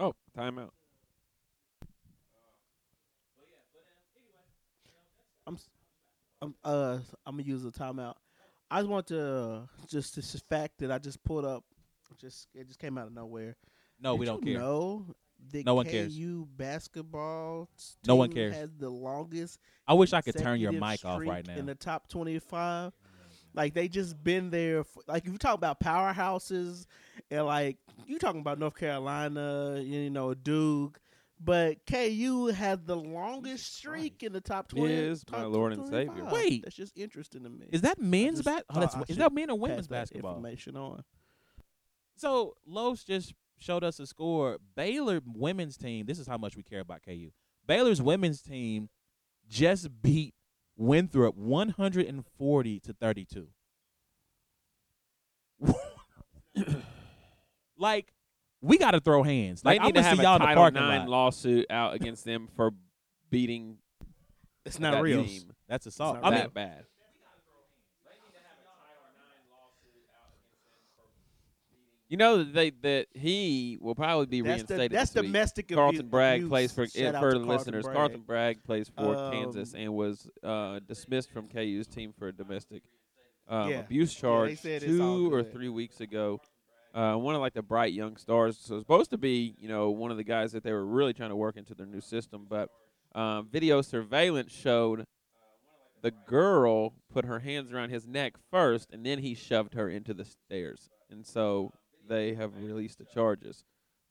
Oh, timeout. I'm gonna use a timeout. I just want to just this fact that I just pulled up, it just came out of nowhere. No, we don't care. No one cares. KU basketball team has the longest. I wish I could turn your mic off right now. In the top 25, like, they just been there. Like, if you talk about powerhouses, and like you talking about North Carolina, you know, Duke, but KU had the longest streak in the top 20. Is my Lord and Savior. Wait, that's just interesting to me. Is that men's basketball? Oh, is that men or women's basketball? Information on. So Los just showed us a score. Baylor women's team. This is how much we care about KU. Baylor's women's team just beat Winthrop 140-32. Like. We got to throw hands. Like, I need to have y'all a Title IX lawsuit out against them for beating. It's not real. Team. That's assault. It's not that bad. You know that he will probably be reinstated. That's domestic abuse. Carlton Bragg plays for the listeners. Carlton Bragg plays for Kansas and was dismissed from KU's team for a domestic abuse charge 2 or 3 weeks ago. One of, like, the bright young stars. So supposed to be, you know, one of the guys that they were really trying to work into their new system. But video surveillance showed the girl put her hands around his neck first, and then he shoved her into the stairs. And so they have released the charges.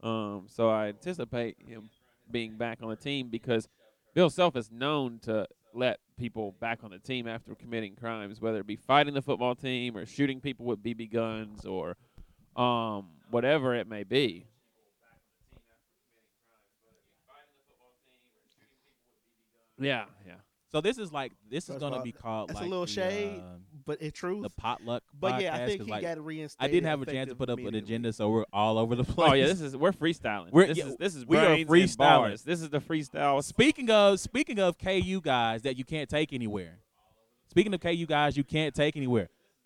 So I anticipate him being back on the team because Bill Self is known to let people back on the team after committing crimes, whether it be fighting the football team or shooting people with BB guns or – whatever it may be. Yeah. So this is going to be called. That's like a little shade, but it's true. The potluck. But yeah, I think he got reinstated. I didn't have a chance to put up an agenda, so we're all over the place. Oh yeah, we're freestyling. We are freestyling. This is the freestyle. Speaking of KU guys that you can't take anywhere.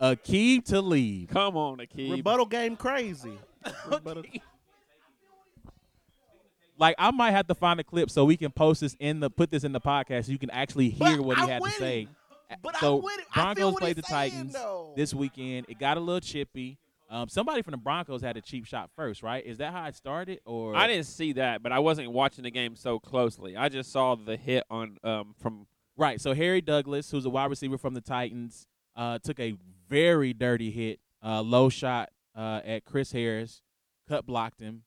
Aqib Talib. Come on, Aqib. Rebuttal game crazy. Like, I might have to find a clip so we can post this put this in the podcast so you can actually hear what he had to say. But so Broncos played the Titans this weekend. It got a little chippy. Somebody from the Broncos had a cheap shot first, right? Is that how it started? Or I didn't see that, but I wasn't watching the game so closely. I just saw the hit on from. Right, so Harry Douglas, who's a wide receiver from the Titans, took a very dirty hit, low shot at Chris Harris, cut blocked him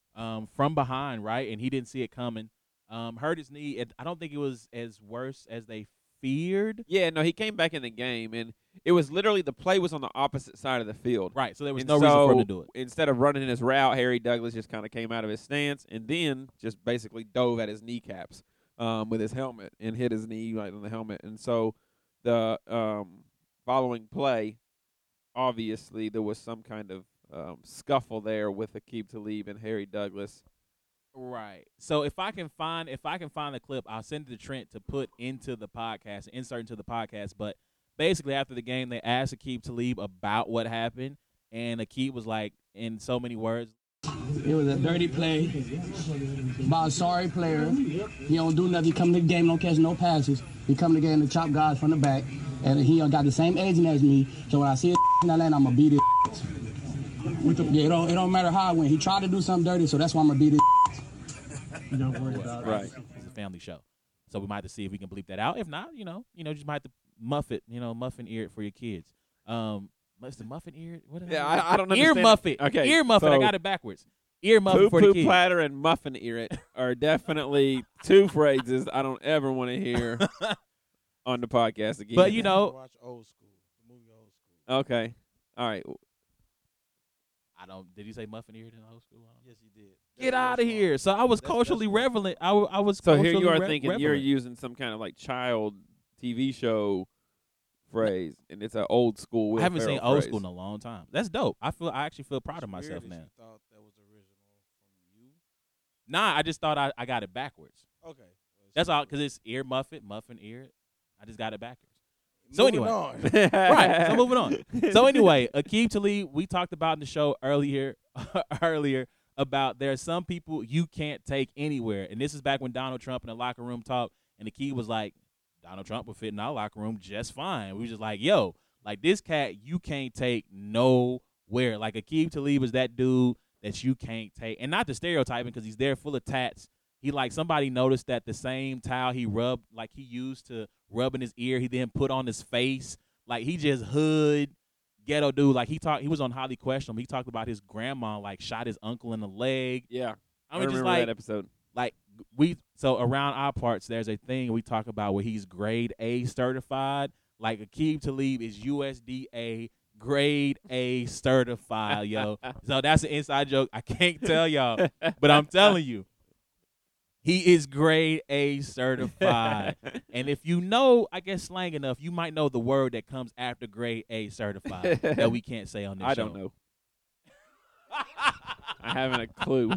from behind, right? And he didn't see it coming. Hurt his knee. I don't think it was as worse as they feared. Yeah, no, he came back in the game, and it was literally the play was on the opposite side of the field. Right, so there was no reason for him to do it. Instead of running his route, Harry Douglas just kind of came out of his stance and then just basically dove at his kneecaps with his helmet and hit his knee right on the helmet. And so the following play, obviously there was some kind of scuffle there with Aqib Talib and Harry Douglas. Right. So if I can find the clip, I'll send it to Trent to put into the podcast, insert into the podcast. But basically after the game, they asked Aqib Talib about what happened, and Aqib was like, in so many words, "It was a dirty play by a sorry player. He don't do nothing. He come to the game, don't catch no passes. He come to the game to chop guys from the back, and he got the same agent as me. So when I see his in Atlanta, I'm gonna beat his. Yeah, it don't matter how I went. He tried to do something dirty, so that's why I'm gonna beat his." Don't worry about it. Right. It's a family show. So we might have to see if we can bleep that out. If not, you just might have to muff it, muffin ear it for your kids. What's the muffin ear? What yeah, I don't know. Ear muff it. Okay. Ear muff it. So I got it backwards. Ear muff it for the kids. Poo-poo platter and muffin ear it are definitely two phrases I don't ever want to hear on the podcast again. But, watch Old School. The movie Old School. Okay. All right. Did he say muffin eared in Old School? Yes, he did. Get out of here! So I was culturally relevant. I was. So here you are thinking you're using some kind of like child TV show phrase, and it's an old school. I haven't seen Old School in a long time. That's dope. I actually feel proud of myself now. You thought that was original from you? Nah, I just thought I got it backwards. Okay, that's all because it's ear muffin, muffin ear. I just got it backwards. So anyway, right. So moving on. So anyway, Aqib Talib, we talked about in the show earlier about there are some people you can't take anywhere, and this is back when Donald Trump in the locker room talked, and Aqib was like, Donald Trump would fit in our locker room just fine. We were just like, yo, like this cat you can't take nowhere. Like Aqib Talib is that dude that you can't take, and not the stereotyping because he's there full of tats. He like somebody noticed that the same towel he rubbed, like he used to rub in his ear, he then put on his face. Like he just hood ghetto dude. Like he was on Highly Questionable. He talked about his grandma like shot his uncle in the leg. Yeah, I remember just, that episode. Like so around our parts, there's a thing we talk about where he's grade A certified. Like Aqib Talib is USDA grade A certified, yo. So that's an inside joke. I can't tell y'all, but I'm telling you. He is grade A certified. And if you know, I guess, slang enough, you might know the word that comes after grade A certified that we can't say on this show. I don't know. I haven't a clue.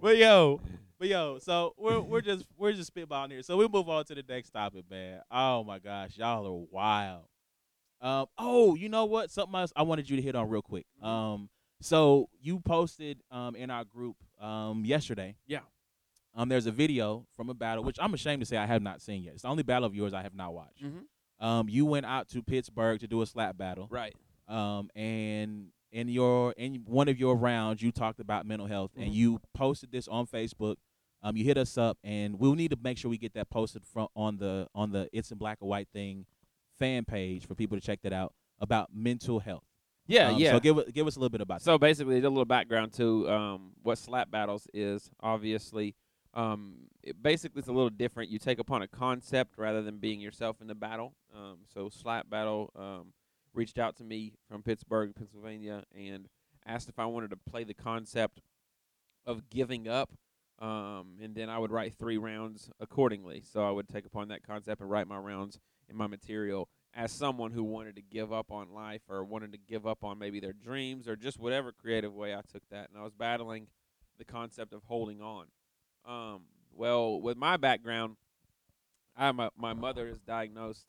But yo, so we're just spitballing here. So we'll move on to the next topic, man. Oh my gosh, y'all are wild. You know what? Something else I wanted you to hit on real quick. So you posted in our group yesterday. Yeah. There's a video from a battle, which I'm ashamed to say I have not seen yet. It's the only battle of yours I have not watched. Mm-hmm. You went out to Pittsburgh to do a slap battle. Right. And in one of your rounds, you talked about mental health, mm-hmm. and you posted this on Facebook. You hit us up, and we'll need to make sure we get that posted on the It's in Black and White Thing fan page for people to check that out about mental health. Yeah, yeah. So give us a little bit about that. So basically, a little background to what slap battles is, obviously. It's a little different. You take upon a concept rather than being yourself in the battle. So slap battle reached out to me from Pittsburgh, Pennsylvania, and asked if I wanted to play the concept of giving up, and then I would write 3 rounds accordingly. So I would take upon that concept and write my rounds in my material as someone who wanted to give up on life or wanted to give up on maybe their dreams or just whatever creative way I took that. And I was battling the concept of holding on. With my background, my mother is diagnosed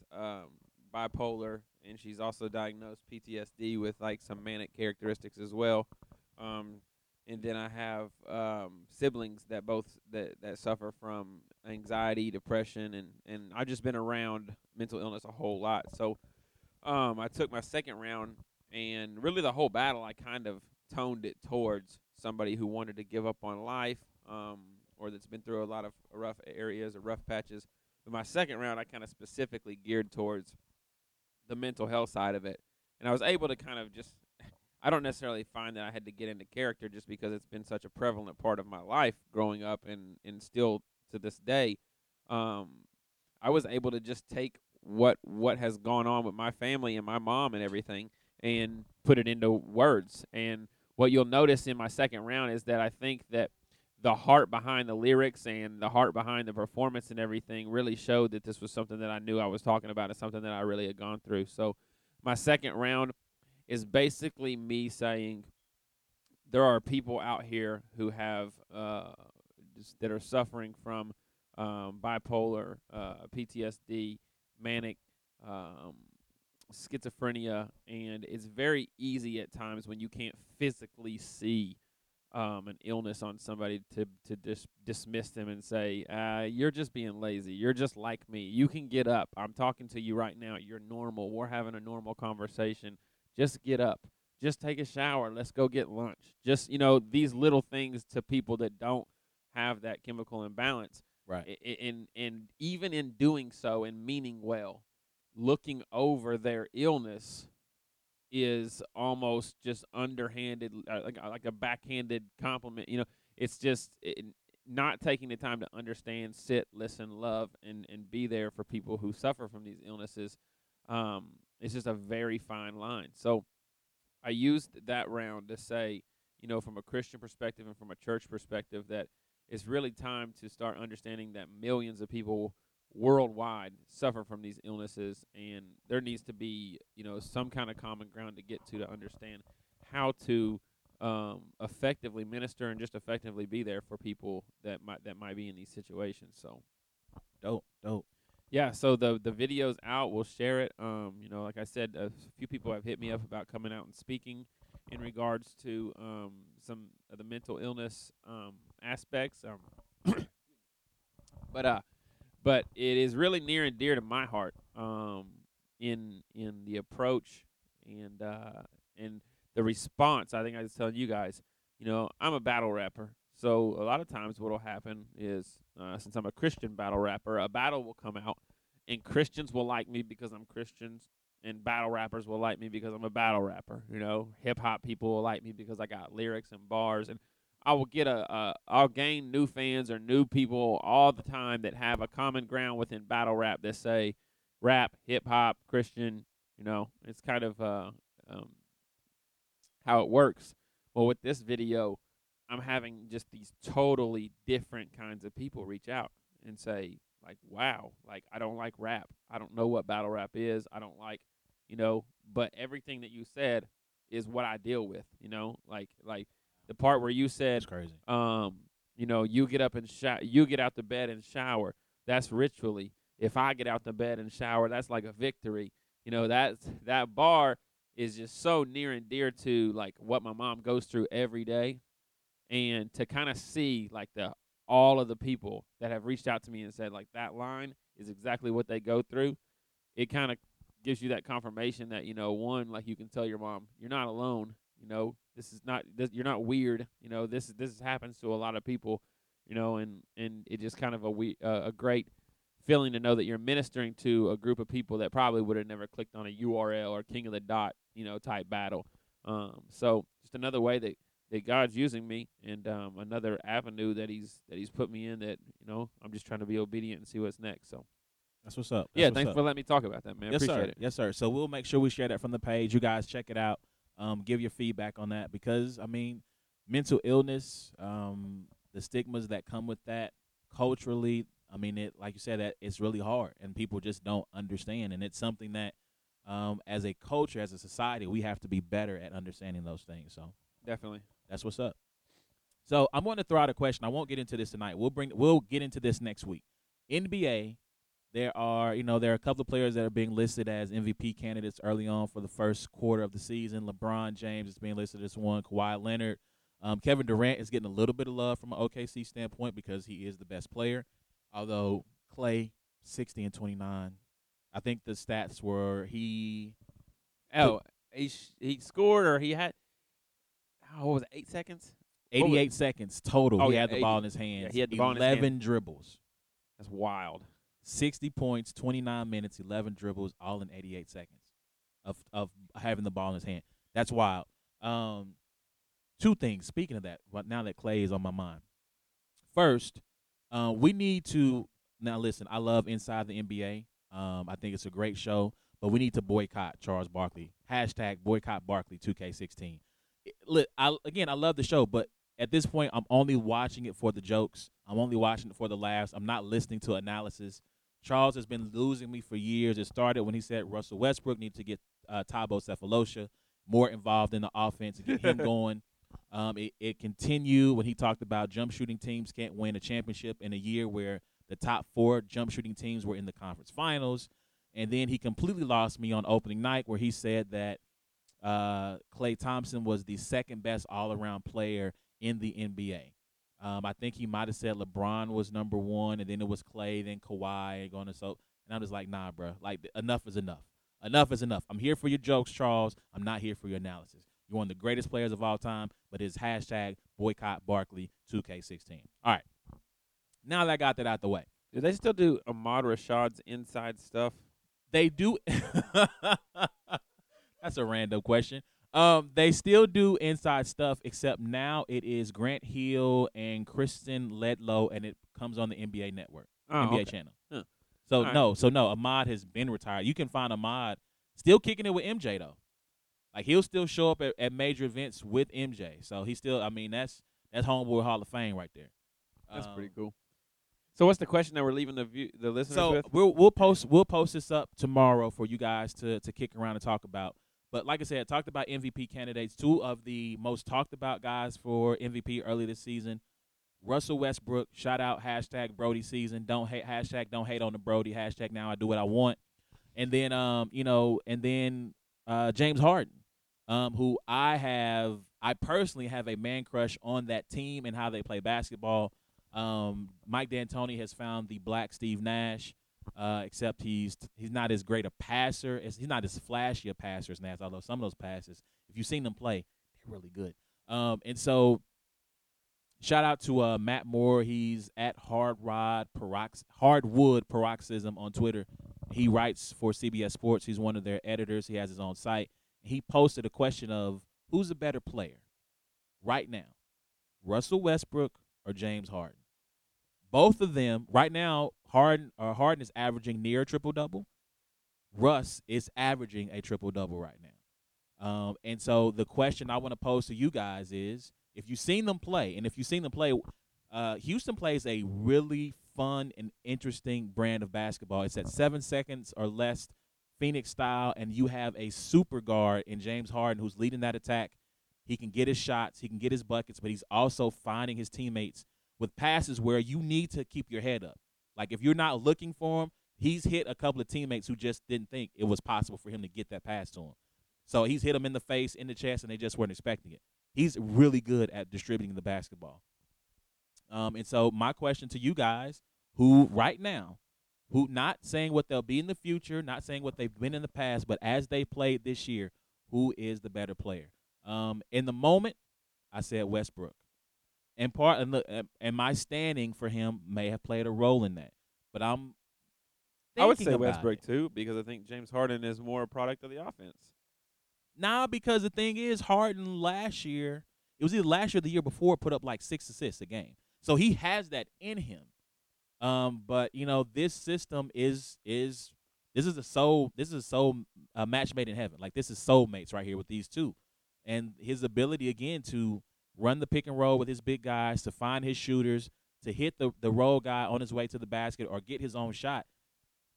bipolar, and she's also diagnosed PTSD with, like, some manic characteristics as well. And then I have siblings that both that suffer from anxiety, depression, and I've just been around mental illness a whole lot. So I took my second round, and really the whole battle I kind of toned it towards somebody who wanted to give up on life or that's been through a lot of rough patches. my second round, I kind of specifically geared towards the mental health side of it. And I was able to kind of just, I don't necessarily find that I had to get into character just because it's been such a prevalent part of my life growing up and still to this day. I was able to just take what has gone on with my family and my mom and everything and put it into words. And what you'll notice in my second round is that I think that the heart behind the lyrics and the heart behind the performance and everything really showed that this was something that I knew I was talking about and something that I really had gone through. So my second round is basically me saying there are people out here who have that are suffering from bipolar, PTSD, manic, schizophrenia, and it's very easy at times when you can't physically see an illness on somebody to dismiss them and say, you're just being lazy. You're just like me. You can get up. I'm talking to you right now. You're normal. We're having a normal conversation. Just get up. Just take a shower. Let's go get lunch. Just, you know, these little things to people that don't have that chemical imbalance. Right. And even in doing so and meaning well, looking over their illness is almost just underhanded, like a backhanded compliment. You know, it's just not taking the time to understand, sit, listen, love, and be there for people who suffer from these illnesses. It's just a very fine line. So I used that round to say, you know, from a Christian perspective and from a church perspective, that it's really time to start understanding that millions of people worldwide suffer from these illnesses, and there needs to be, you know, some kind of common ground to get to understand how to effectively minister and just effectively be there for people that might be in these situations. So dope. Yeah, so the video's out. We'll share it. You know, like I said, a few people have hit me up about coming out and speaking in regards to some of the mental illness aspects. But it is really near and dear to my heart in the approach and the response. I think I was telling you guys, you know, I'm a battle rapper. So a lot of times what will happen is, since I'm a Christian battle rapper, a battle will come out, and Christians will like me because I'm Christians, and battle rappers will like me because I'm a battle rapper. You know, hip-hop people will like me because I got lyrics and bars, and I will get I'll gain new fans or new people all the time that have a common ground within battle rap that say rap, hip hop, Christian. You know, it's kind of how it works. Well, with this video, I'm having just these totally different kinds of people reach out and say, like, wow, like, I don't like rap. I don't know what battle rap is. I don't like, you know, but everything that you said is what I deal with, you know, like. The part where you said, crazy. You know, you get up and you get out the bed and shower. That's ritually. If I get out the bed and shower, that's like a victory. You know, that bar is just so near and dear to like what my mom goes through every day, and to kind of see like all of the people that have reached out to me and said like that line is exactly what they go through. It kind of gives you that confirmation that, you know, one, like you can tell your mom you're not alone. You know, this is not this, you're not weird. You know, this happens to a lot of people. You know, and it just kind of a great feeling to know that you're ministering to a group of people that probably would have never clicked on a URL or King of the Dot, you know, type battle. So just another way that God's using me, and another avenue that He's put me in. That, you know, I'm just trying to be obedient and see what's next. So. That's what's up. That's thanks for letting me talk about that, man. Yes, Appreciate it. Yes, sir. So we'll make sure we share that from the page. You guys check it out. Give your feedback on that, because, I mean, mental illness, the stigmas that come with that culturally, I mean, it, like you said, that it's really hard, and people just don't understand. And it's something that as a culture, as a society, we have to be better at understanding those things. So definitely. That's what's up. So I'm going to throw out a question. I won't get into this tonight. We'll get into this next week. NBA, there are a couple of players that are being listed as MVP candidates early on for the first quarter of the season. LeBron James is being listed as one. Kawhi Leonard. Kevin Durant is getting a little bit of love from an OKC standpoint because he is the best player. Although Klay, 60 and 29. I think the stats were he scored, or he had, 8 seconds? 88 seconds total. He had the ball in his hands. Yeah, he had the ball in his hands. 11 dribbles. That's wild. 60 points, 29 minutes, 11 dribbles, all in 88 seconds of having the ball in his hand. That's wild. Two things. Speaking of that, now that Clay is on my mind. First, we need to – now listen, I love Inside the NBA. I think it's a great show, but we need to boycott Charles Barkley. Hashtag boycott Barkley 2K16. I love the show, but at this point, I'm only watching it for the jokes. I'm only watching it for the laughs. I'm not listening to analysis. Charles has been losing me for years. It started when he said Russell Westbrook needs to get Thabo Sefolosha more involved in the offense and get him going. It continued when he talked about jump shooting teams can't win a championship in a year where the top four jump shooting teams were in the conference finals. And then he completely lost me on opening night where he said that Klay Thompson was the second best all-around player in the NBA. I think he might have said LeBron was number one, and then it was Klay, then Kawhi, and I'm just like, nah, bro. Like, enough is enough. Enough is enough. I'm here for your jokes, Charles. I'm not here for your analysis. You're one of the greatest players of all time, but it's hashtag boycott Barkley 2K16. All right. Now that I got that out the way. Do they still do Ahmad Rashad's inside stuff? They do. That's a random question. They still do inside stuff, except now it is Grant Hill and Kristen Ledlow, and it comes on the NBA Network, NBA channel. Huh. So Ahmad has been retired. You can find Ahmad still kicking it with MJ though. Like he'll still show up at major events with MJ. So he's still. I mean, that's homeboy Hall of Fame right there. That's pretty cool. So what's the question that we're leaving the listeners with? So we'll post this up tomorrow for you guys to kick around and talk about. But like I said, I talked about MVP candidates, two of the most talked about guys for MVP early this season. Russell Westbrook, shout out, hashtag Brody season. Don't hate, hashtag don't hate on the Brody, hashtag now I do what I want. And then, James Harden, who I personally have a man crush on that team and how they play basketball. Mike D'Antoni has found the black Steve Nash, except he's not as great a passer. He's not as flashy a passer as Nash, although some of those passes, if you've seen them play, they're really good. And so shout out to Matt Moore. He's at Hardwood Paroxysm on Twitter. He writes for CBS Sports. He's one of their editors. He has his own site. He posted a question of who's a better player right now, Russell Westbrook or James Harden. Both of them right now, Harden is averaging near a triple-double. Russ is averaging a triple-double right now. And so the question I want to pose to you guys is, if you've seen them play, Houston plays a really fun and interesting brand of basketball. It's at 7 seconds or less Phoenix style, and you have a super guard in James Harden who's leading that attack. He can get his shots, he can get his buckets, but he's also finding his teammates with passes where you need to keep your head up. Like if you're not looking for him, he's hit a couple of teammates who just didn't think it was possible for him to get that pass to him. So he's hit them in the face, in the chest, and they just weren't expecting it. He's really good at distributing the basketball. And so my question to you guys, who right now, who not saying what they'll be in the future, not saying what they've been in the past, but as they played this year, who is the better player? In the moment, I said Westbrook. And my standing for him may have played a role in that. But I would say Westbrook too, because I think James Harden is more a product of the offense. Nah, because the thing is, Harden last year, it was either last year or the year before, put up like 6 assists a game. So he has that in him. But this system is a match made in heaven. Like this is soulmates right here with these two. And his ability, again, to run the pick and roll with his big guys, to find his shooters, to hit the roll guy on his way to the basket or get his own shot,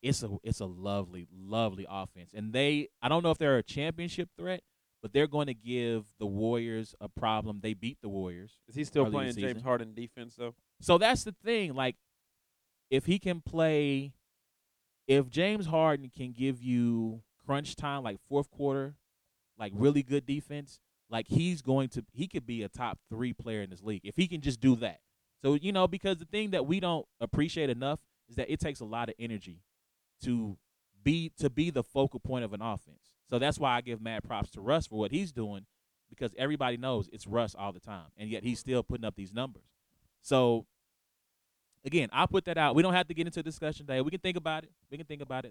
it's a lovely, lovely offense. And I don't know if they're a championship threat, but they're going to give the Warriors a problem. They beat the Warriors. Is he still playing James Harden defense, though? So that's the thing. Like, if James Harden can give you crunch time, like fourth quarter, like really good defense, like he could be a top 3 player in this league if he can just do that. So, because the thing that we don't appreciate enough is that it takes a lot of energy to be the focal point of an offense. So that's why I give mad props to Russ for what he's doing, because everybody knows it's Russ all the time, and yet he's still putting up these numbers. So Again, I'll put that out. We don't have to get into a discussion today. We can think about it.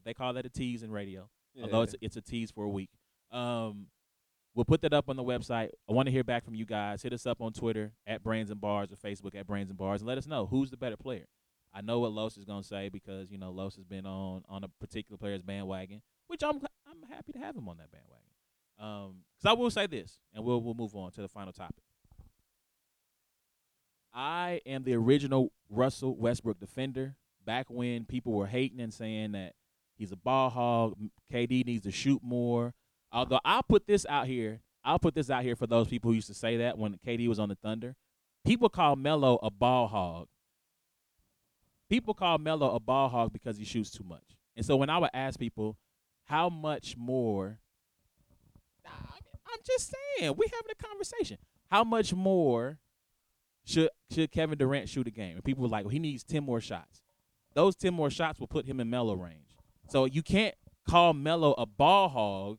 They call that a tease in radio, although it's a tease for a week. We'll put that up on the website. I want to hear back from you guys. Hit us up on Twitter at Brains and Bars or Facebook at Brains and Bars, and let us know who's the better player. I know what Los is going to say because, you know, Los has been on a particular player's bandwagon, which I'm happy to have him on that bandwagon. Because I will say this, and we'll move on to the final topic. I am the original Russell Westbrook defender back when people were hating and saying that he's a ball hog, KD needs to shoot more. Although I'll put this out here for those people who used to say that when KD was on the Thunder. People call Melo a ball hog. People call Melo a ball hog because he shoots too much. And so when I would ask people, how much more, I'm just saying, we're having a conversation. How much more should Kevin Durant shoot a game? And people were like, well, he needs 10 more shots. Those 10 more shots will put him in Melo range. So you can't call Melo a ball hog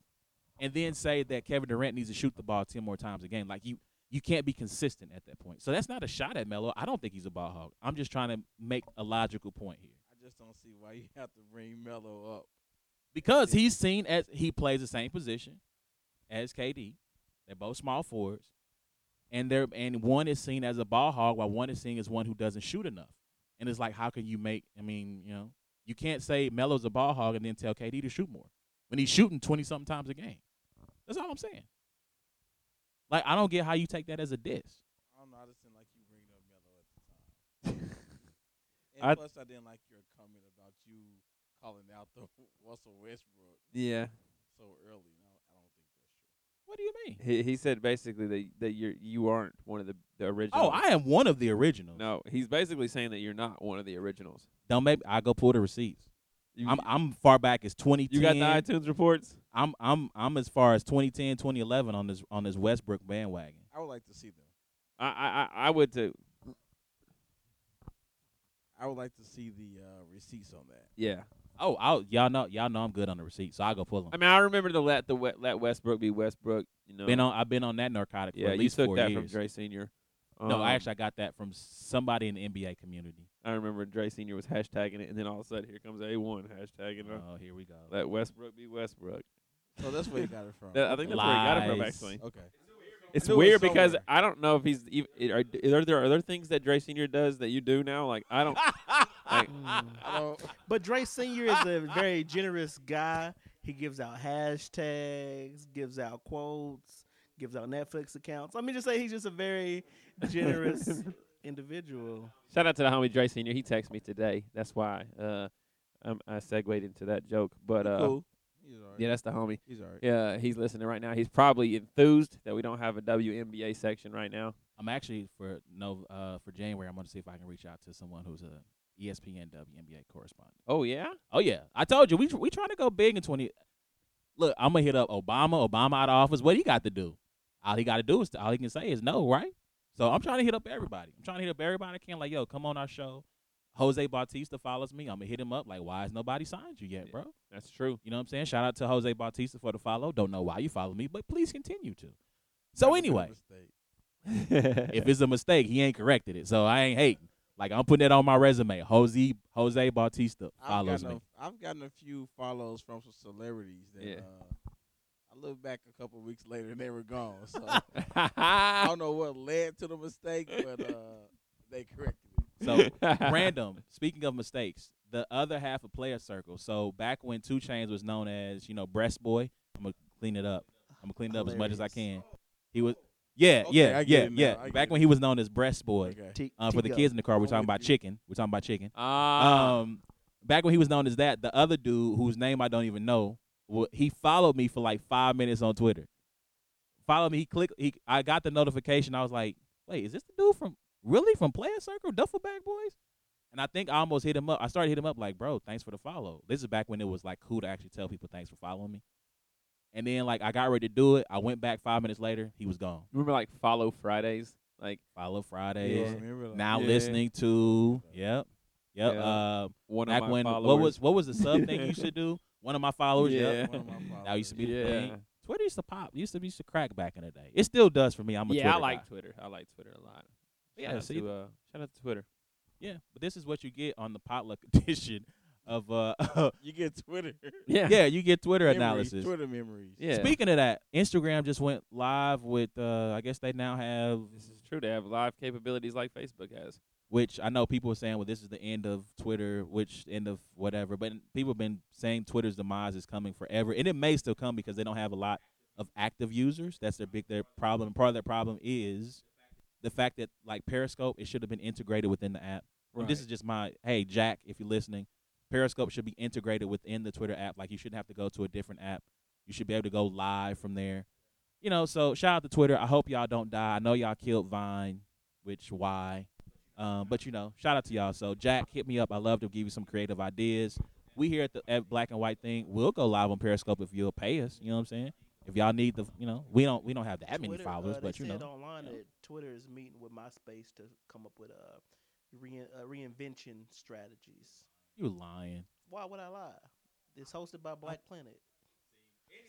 and then say that Kevin Durant needs to shoot the ball 10 more times a game. Like, you can't be consistent at that point. So that's not a shot at Melo. I don't think he's a ball hog. I'm just trying to make a logical point here. I just don't see why you have to bring Melo up. Because he's seen as he plays the same position as KD. They're both small forwards. And one is seen as a ball hog while one is seen as one who doesn't shoot enough. And it's like, how can you make – I mean, you know, you can't say Melo's a ball hog and then tell KD to shoot more when he's shooting 20-something times a game. That's all I'm saying. Like, I don't get how you take that as a diss. I don't know. I just didn't like you bringing up Melo at the time. And plus, I didn't like your comment about you calling out the Russell Westbrook. Yeah. So early. What do you mean? He said basically that you aren't one of the originals. Oh, I am one of the originals. No, he's basically saying that you're not one of the originals. Don't make. I go pull the receipts. I'm far back as 2010. You got the iTunes reports? I'm as far as 2010, 2011 on this Westbrook bandwagon. I would like to see them. I would too. I would like to see the receipts on that. Yeah. Oh, y'all know I'm good on the receipt, so I'll go pull them. I mean, I remember to let Westbrook be Westbrook. You know, I've been on that narcotic for at least 4 years. Yeah, you took that from Dre Sr. No, I got that from somebody in the NBA community. I remember Dre Sr. was hashtagging it, and then all of a sudden, here comes A1 hashtagging it. Oh, here we go. Let Westbrook be Westbrook. So that's where he got it from. I think that's where he got it from, actually. Okay. It's weird because somewhere. I don't know if he's – are there other things that Dre Sr. does that you do now? Like, I don't – But Dre Sr. is a very generous guy. He gives out hashtags, gives out quotes, gives out Netflix accounts. Let me just say he's just a very generous individual. Shout out to the homie Dre Sr. He texted me today. That's why I segued into that joke. But cool. Yeah, that's the homie. He's all right. Yeah, he's listening right now. He's probably enthused that we don't have a WNBA section right now. I'm actually for January. I'm going to see if I can reach out to someone who's a ESPN WNBA correspondent. Oh yeah, I told you we trying to go big in 20. Look, I'm gonna hit up Obama. Obama out of office. What he got to do? All he got to do is all he can say is no, right? So I'm trying to hit up everybody. I can like, yo, come on our show. Jose Bautista follows me. I'm going to hit him up like, why has nobody signed you yet, bro? That's true. You know what I'm saying? Shout out to Jose Bautista for the follow. Don't know why you follow me, but please continue to. So anyway, if it's a mistake, he ain't corrected it. So I ain't hating. Like, I'm putting it on my resume. Jose Bautista follows me. I've gotten a few follows from some celebrities that I looked back a couple of weeks later and they were gone. So I don't know what led to the mistake, but they corrected it. So, random, speaking of mistakes, the other half of Player Circle. So, back when 2 Chainz was known as, you know, Breast Boy, I'm going to clean it up as much as I can. He was, back when he was known as Breast Boy. Okay. For the kids in the car, we're talking about chicken. Back when he was known as that, the other dude, whose name I don't even know, he followed me for like 5 minutes on Twitter. I got the notification. I was like, wait, is this the dude from? Really? From Player Circle? Duffelbag Boys? And I think I almost hit him up. I started hitting him up like, bro, thanks for the follow. This is back when it was like cool to actually tell people thanks for following me. And then like I got ready to do it. I went back 5 minutes later. He was gone. Remember like Follow Fridays? Now listening to. Yep. Followers. What was the sub thing you should do? One of my followers. Yeah. Yep. One of my followers. That used to be the thing. Twitter used to pop. It used to crack back in the day. It still does for me. I'm a Twitter guy. I like Twitter a lot. Yeah, shout out to Twitter. Yeah, but this is what you get on the potluck edition of you get Twitter. Yeah, yeah, you get Twitter memories, analysis, Twitter memories. Yeah. Speaking of that, Instagram just went live with. I guess they now have. This is true. They have live capabilities like Facebook has. Which I know people are saying, well, this is the end of Twitter, which end of whatever. But people have been saying Twitter's demise is coming forever, and it may still come because they don't have a lot of active users. That's their problem. Part of their problem is the fact that, like Periscope, it should have been integrated within the app. Right. And this is just my hey, Jack, if you're listening, Periscope should be integrated within the Twitter app. Like you shouldn't have to go to a different app. You should be able to go live from there. You know, so shout out to Twitter. I hope y'all don't die. I know y'all killed Vine, which why. But, you know, shout out to y'all. So, Jack, hit me up. I love to give you some creative ideas. We here at Black and White Thing, we'll go live on Periscope if you'll pay us. You know what I'm saying? If y'all need the, you know, we don't have that many followers, but you know. They said online that Twitter is meeting with MySpace to come up with reinvention strategies. You lying. Why would I lie? It's hosted by Black Planet.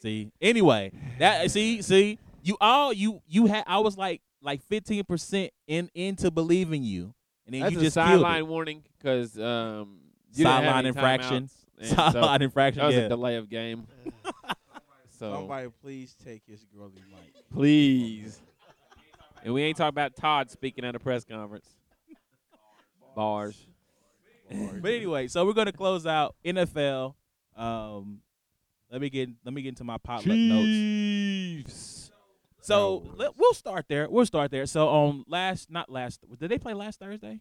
See, anyway, that see, you all you had. I was like 15% into believing you, and then that's you just sideline warning because sideline infraction, sideline infraction. That was a delay of game. So somebody please take his girly mic, please. And we ain't talking about Todd speaking at a press conference. Bars. But anyway, so we're going to close out NFL. Let me get into my potluck notes. So we'll start there. So did they play last Thursday?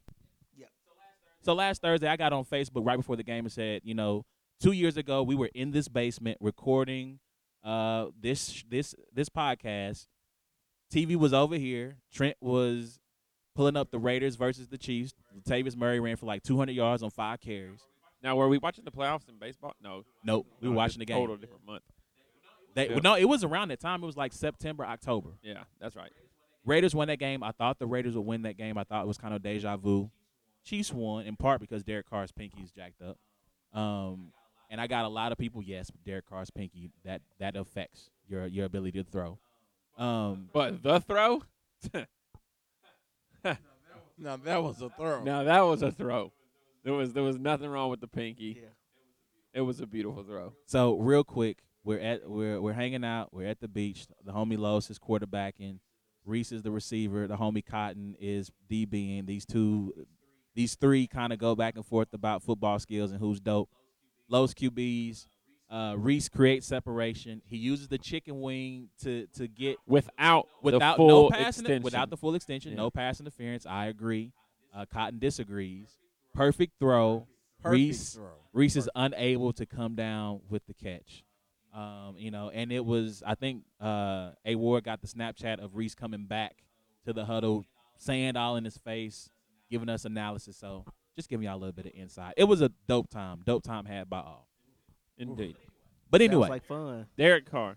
Yeah. So last Thursday, I got on Facebook right before the game and said, you know, 2 years ago we were in this basement recording this podcast. TV was over here. Trent was pulling up the Raiders versus the Chiefs. Latavius Murray ran for like 200 yards on 5 carries. Now, were we watching the playoffs in baseball? No. Nope. We were watching the game. Total different month. No, it was around that time. It was like September, October. Yeah, that's right. Raiders won that game. I thought the Raiders would win that game. I thought it was kind of deja vu. Chiefs won, in part because Derek Carr's pinky is jacked up. And I got a lot of people, yes, Derek Carr's pinky, that affects your ability to throw. But the throw? No, that was a throw. There was nothing wrong with the pinky. Yeah. It was a beautiful throw. So real quick, we're hanging out. We're at the beach. The homie Los is quarterbacking. Reese is the receiver. The homie Cotton is DBing. These three kind of go back and forth about football skills and who's dope. Los QBs. Reese creates separation. He uses the chicken wing to get without no pass extension. Without the full extension, yeah. No pass interference. I agree. Cotton disagrees. Perfect throw. Reese is unable to come down with the catch. You know, and it was I think A. Ward got the Snapchat of Reese coming back to the huddle, sand all in his face, giving us analysis. So just giving y'all a little bit of insight. It was a dope time. Dope time had by all. Indeed. But anyway, like fun. Derek Carr.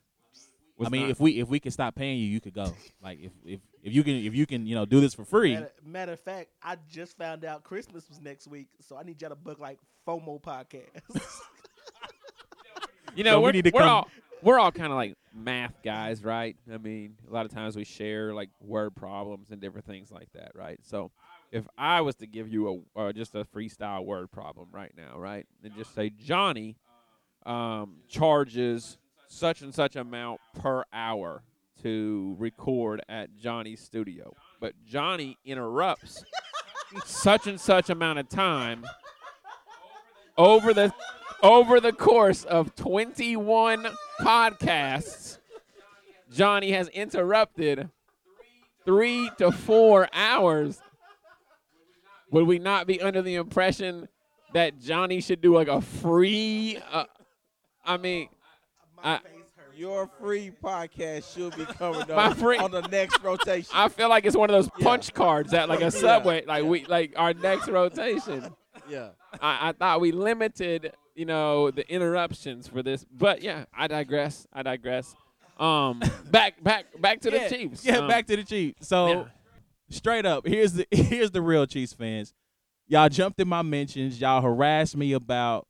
I mean, if we can stop paying you, you could go. Like if you can, you know, do this for free. Matter of fact, I just found out Christmas was next week, so I need y'all to book like FOMO podcasts. You know, so we're all kind of like math guys, right? I mean, a lot of times we share like word problems and different things like that, right? So if I was to give you just a freestyle word problem right now, right, and just say Johnny. Charges such and such amount per hour to record at Johnny's studio. But Johnny interrupts such and such amount of time over the course of 21 podcasts. Johnny has interrupted 3 to 4 hours. Would we not be under the impression that Johnny should do like a free your free podcast should be covered on the next rotation. I feel like it's one of those punch cards at like a Subway, our next rotation. Yeah, I thought we limited, you know, the interruptions for this, but yeah, I digress. Back to the Chiefs. Yeah, back to the Chiefs. So straight up, here's the real Chiefs fans. Y'all jumped in my mentions. Y'all harassed me about,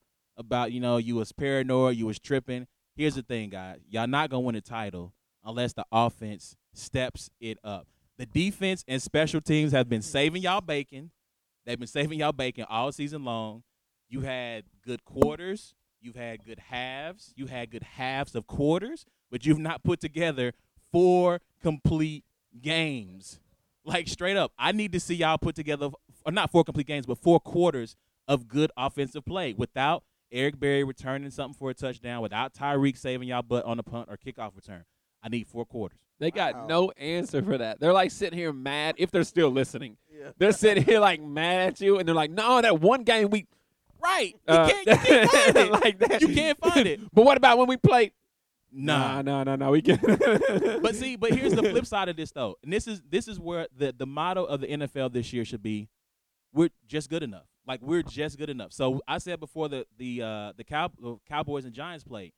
you know, you was paranoid, you was tripping. Here's the thing, guys. Y'all not going to win a title unless the offense steps it up. The defense and special teams have been saving y'all bacon. They've been saving y'all bacon all season long. You had good quarters. You've had good halves. You had good halves of quarters, but you've not put together four complete games. Like, straight up, I need to see y'all put together, or not four complete games, but four quarters of good offensive play without Eric Berry returning something for a touchdown, without Tyreek saving y'all butt on a punt or kickoff return. I need four quarters. They got no answer for that. They're, like, sitting here mad, if they're still listening. Yeah. They're sitting here, like, mad at you, and they're like, no, that one game we – Right. You can't find it. Like that. You can't find it. But what about when we play? No. We can't. But see, but here's the flip side of this, though. And this is where the motto of the NFL this year should be, we're just good enough. Like, we're just good enough. So I said before the Cowboys and Giants played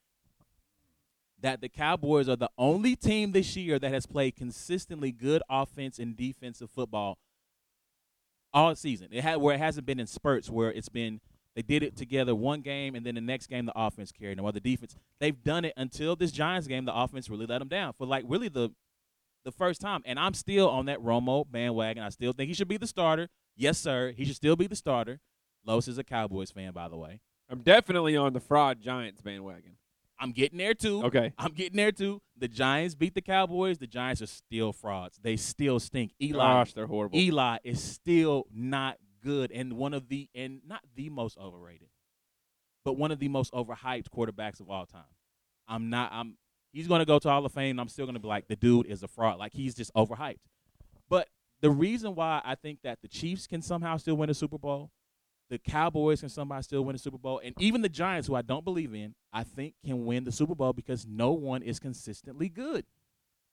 that the Cowboys are the only team this year that has played consistently good offense and defensive football all season. Where it hasn't been in spurts, where it's been – they did it together one game, and then the next game the offense carried them, or the defense. They've done it until this Giants game. The offense really let them down for, like, really the first time. And I'm still on that Romo bandwagon. I still think he should be the starter. Yes, sir. He should still be the starter. Los is a Cowboys fan, by the way. I'm definitely on the fraud Giants bandwagon. I'm getting there, too. Okay. I'm getting there, too. The Giants beat the Cowboys. The Giants are still frauds. They still stink. Gosh, they're horrible. Eli is still not good, and one of the most overhyped quarterbacks of all time. He's going to go to Hall of Fame, and I'm still going to be like, the dude is a fraud. Like, he's just overhyped. But the reason why I think that the Chiefs can somehow still win a Super Bowl, the Cowboys can somehow still win a Super Bowl, and even the Giants, who I don't believe in, I think can win the Super Bowl, because no one is consistently good.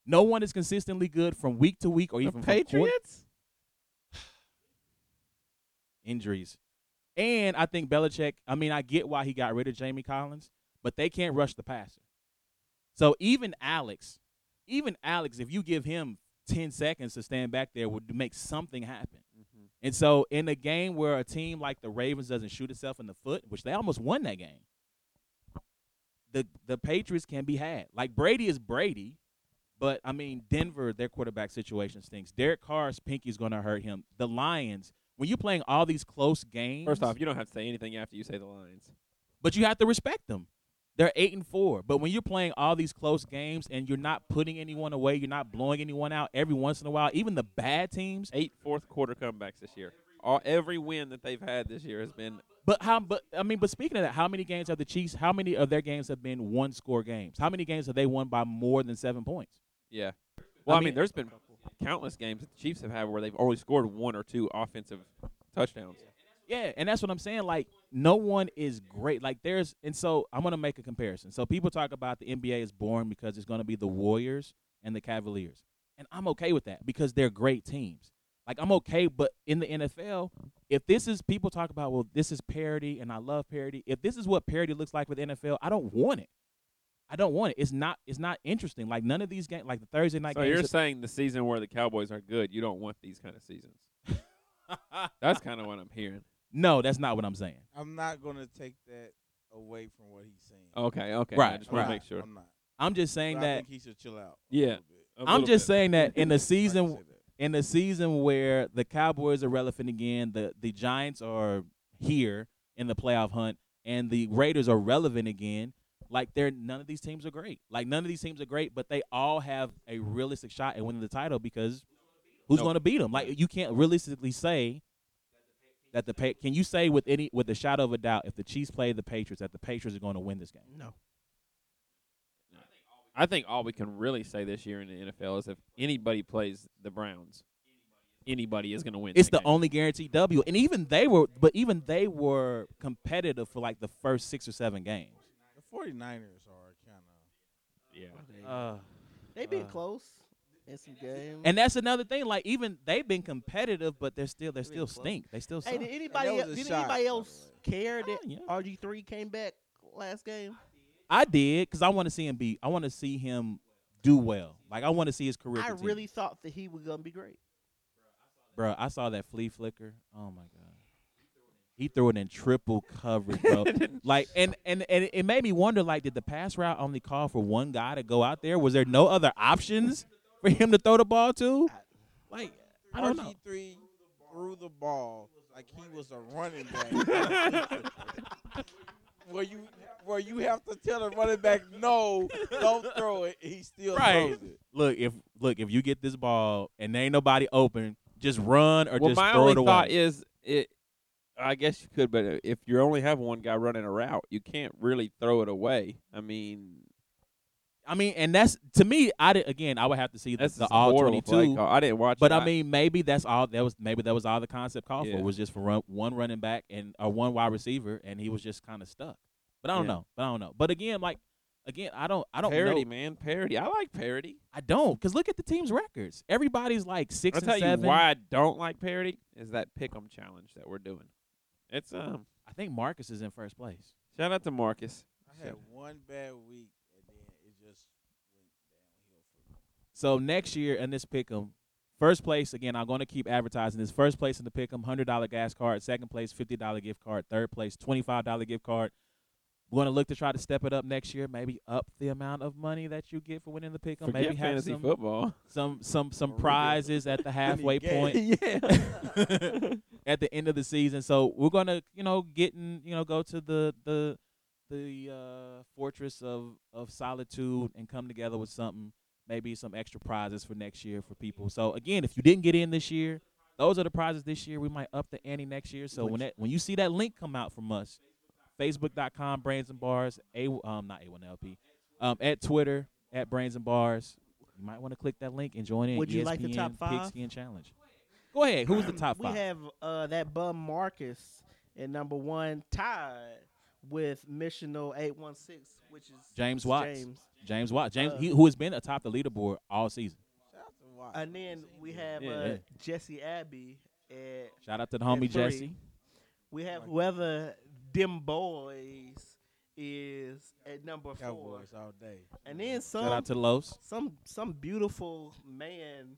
No one is consistently good from week to week, or even the Patriots? Injuries. And I think Belichick, I mean, I get why he got rid of Jamie Collins, but they can't rush the passer. So even Alex, if you give him 10 seconds to stand back there, would make something happen. Mm-hmm. And so in a game where a team like the Ravens doesn't shoot itself in the foot, which they almost won that game, the Patriots can be had. Like, Brady is Brady. But, I mean, Denver, their quarterback situation stinks. Derek Carr's pinky's going to hurt him. The Lions, when you're playing all these close games. First off, you don't have to say anything after you say the Lions. But you have to respect them. They're 8-4. But when you're playing all these close games and you're not putting anyone away, you're not blowing anyone out every once in a while, even the bad teams. 8 fourth-quarter comebacks this year. Every win that they've had this year has been. But speaking of that, how many games have the Chiefs, how many of their games have been one-score games? How many games have they won by more than 7 points? Yeah. Well, I mean there's been countless games that the Chiefs have had where they've only scored one or two offensive touchdowns. Yeah, and that's what I'm saying. Like, no one is great. Like, so I'm going to make a comparison. So people talk about the NBA is boring because it's going to be the Warriors and the Cavaliers. And I'm okay with that because they're great teams. Like, I'm okay, but in the NFL, if this is people talk about, well, this is parody, and I love parody. If this is what parody looks like with the NFL, I don't want it. It's not interesting. Like, none of these games, like the Thursday night games. So you're saying the season where the Cowboys are good, you don't want these kind of seasons. That's kind of what I'm hearing. No, that's not what I'm saying. I'm not going to take that away from what he's saying. Okay. Right. I just want to make sure. I'm not. I'm just saying that. I think he should chill out. Yeah. I'm just saying that in the season where the Cowboys are relevant again, the Giants are here in the playoff hunt, and the Raiders are relevant again. Like, none of these teams are great. Like, none of these teams are great, but they all have a realistic shot at winning the title because who's going to beat them? Like, you can't realistically say that can you say with a shadow of a doubt if the Chiefs play the Patriots that the Patriots are going to win this game? No. I think all we can really say this year in the NFL is if anybody plays the Browns, anybody is going to win. It's the only guaranteed W, and even they were competitive for like the first 6 or 7 games. 49ers are kind of – yeah. They've been close in some games. And that's another thing. Like, even they've been competitive, but they still stink. They still suck. Hey, did anybody else care that RG3 came back last game? I did because I want to see him I want to see him do well. Like, I want to see his career continue. I really thought that he was going to be great. Bro, I saw that flea flicker. Oh, my God. He threw it in triple coverage, bro. Like, and it made me wonder, like, did the pass route only call for one guy to go out there? Was there no other options for him to throw the ball to? Like, I don't know. RG3 threw the ball like he was a running back. Where you have to tell a running back, no, don't throw it. He still throws it. Look, if you get this ball and there ain't nobody open, just run or just throw it away. My only thought is, I guess you could, but if you only have one guy running a route, you can't really throw it away. I mean, and that's to me. I would have to see the all 22. I didn't watch, but it. I mean, maybe that's all. That was all the concept call for was just for one running back and or one wide receiver, and he was just kind of stuck. But I don't know. But again, I don't parody, know. Man. Parody. I like parody. I don't, because look at the team's records. Everybody's like 6-7. I'll tell you why I don't like parody is that pick'em challenge that we're doing. It's I think Marcus is in first place. Shout out to Marcus. I had one bad week. So next year in this pick'em, first place, again, I'm going to keep advertising this. First place in the pick'em, $100 gas card. Second place, $50 gift card. Third place, $25 gift card. We're going to look to try to step it up next year, maybe up the amount of money that you get for winning the pick'em. Forget maybe have some prizes at the halfway point. At the end of the season. So we're going to, go to the fortress of solitude and come together with something. Maybe some extra prizes for next year for people. So, again, if you didn't get in this year, those are the prizes this year. We might up the ante next year. So, when you see that link come out from us, Facebook.com, Brains and Bars, not A1LP, at Twitter, at Brains and Bars, you might want to click that link and join in. Would you like the top 5? Pigskin Challenge. Go ahead. Who's the top 5? We have that bum Marcus at number 1, tied with Missional 816, which is James Watts. James Watts. James, who has been atop the leaderboard all season. And then we have Jesse Abbey. Shout out to the homie 3. Jesse. We have whoever them boys is at number 4. Cowboys all day. And then shout out to Los. Some beautiful man,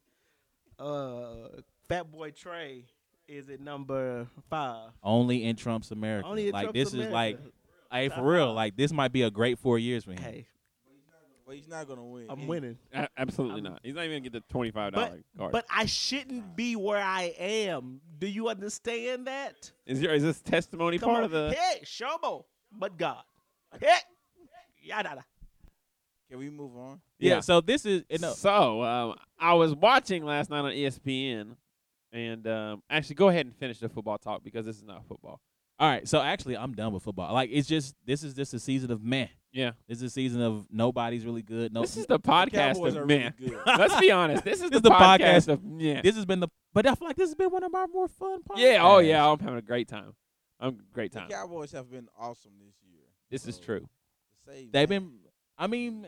Fat Boy Trey, is at number 5. Only in Trump's America. Is like. Hey, for real, like this might be a great 4 years for him. Hey, but he's not gonna win. I'm winning. Absolutely not. He's not even gonna get the $25 card. But I shouldn't be where I am. Do you understand that? Is this testimony come part on. Of the? Hey, Shobo, but God. Hey, yada. Can we move on? Yeah. So this is enough. So I was watching last night on ESPN, and actually, go ahead and finish the football talk because this is not football. All right, so actually, I'm done with football. Like, it's just this is a season of meh. Yeah, this is a season of nobody's really good. No, this is the podcast of meh. Really let's be honest, this is the podcast of meh. This has been but I feel like this has been one of our more fun podcasts. Yeah, oh yeah, I'm having a great time. The Cowboys have been awesome this year. This is true. They've been. I mean,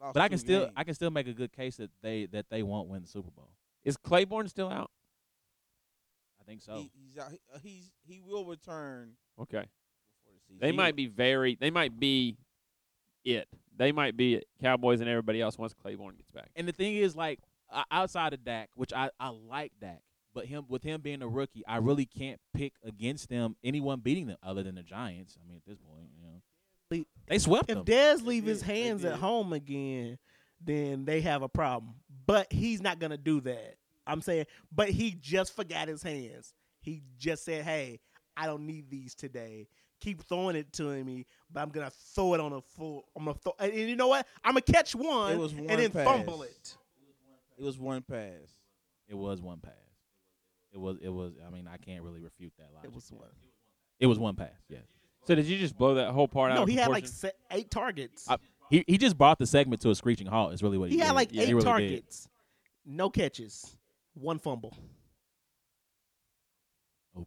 but I can still make a good case that they won't win the Super Bowl. Is Claiborne still out? I think so. He will return. Okay. They might be it. They might be it. Cowboys and everybody else once Claiborne gets back. And the thing is, like, outside of Dak, which I like Dak, but with him being a rookie, I really can't pick against them anyone beating them other than the Giants. I mean, at this point, they swept them. If Dez leave his hands at home again, then they have a problem. But he's not gonna do that. I'm saying, but he just forgot his hands. He just said, hey, I don't need these today. Keep throwing it to me, but I'm going to throw it on a full. I'm going to throw. And you know what? I'm going to catch one, and then pass. Fumble it. It was one pass. I mean, I can't really refute that logic. It was one pass, yeah. So did you just blow that whole part out? No, he had like 8 targets. He just brought the segment to a screeching halt is really what he did. He had like 8 targets. Really, no catches. 1 fumble. Okay.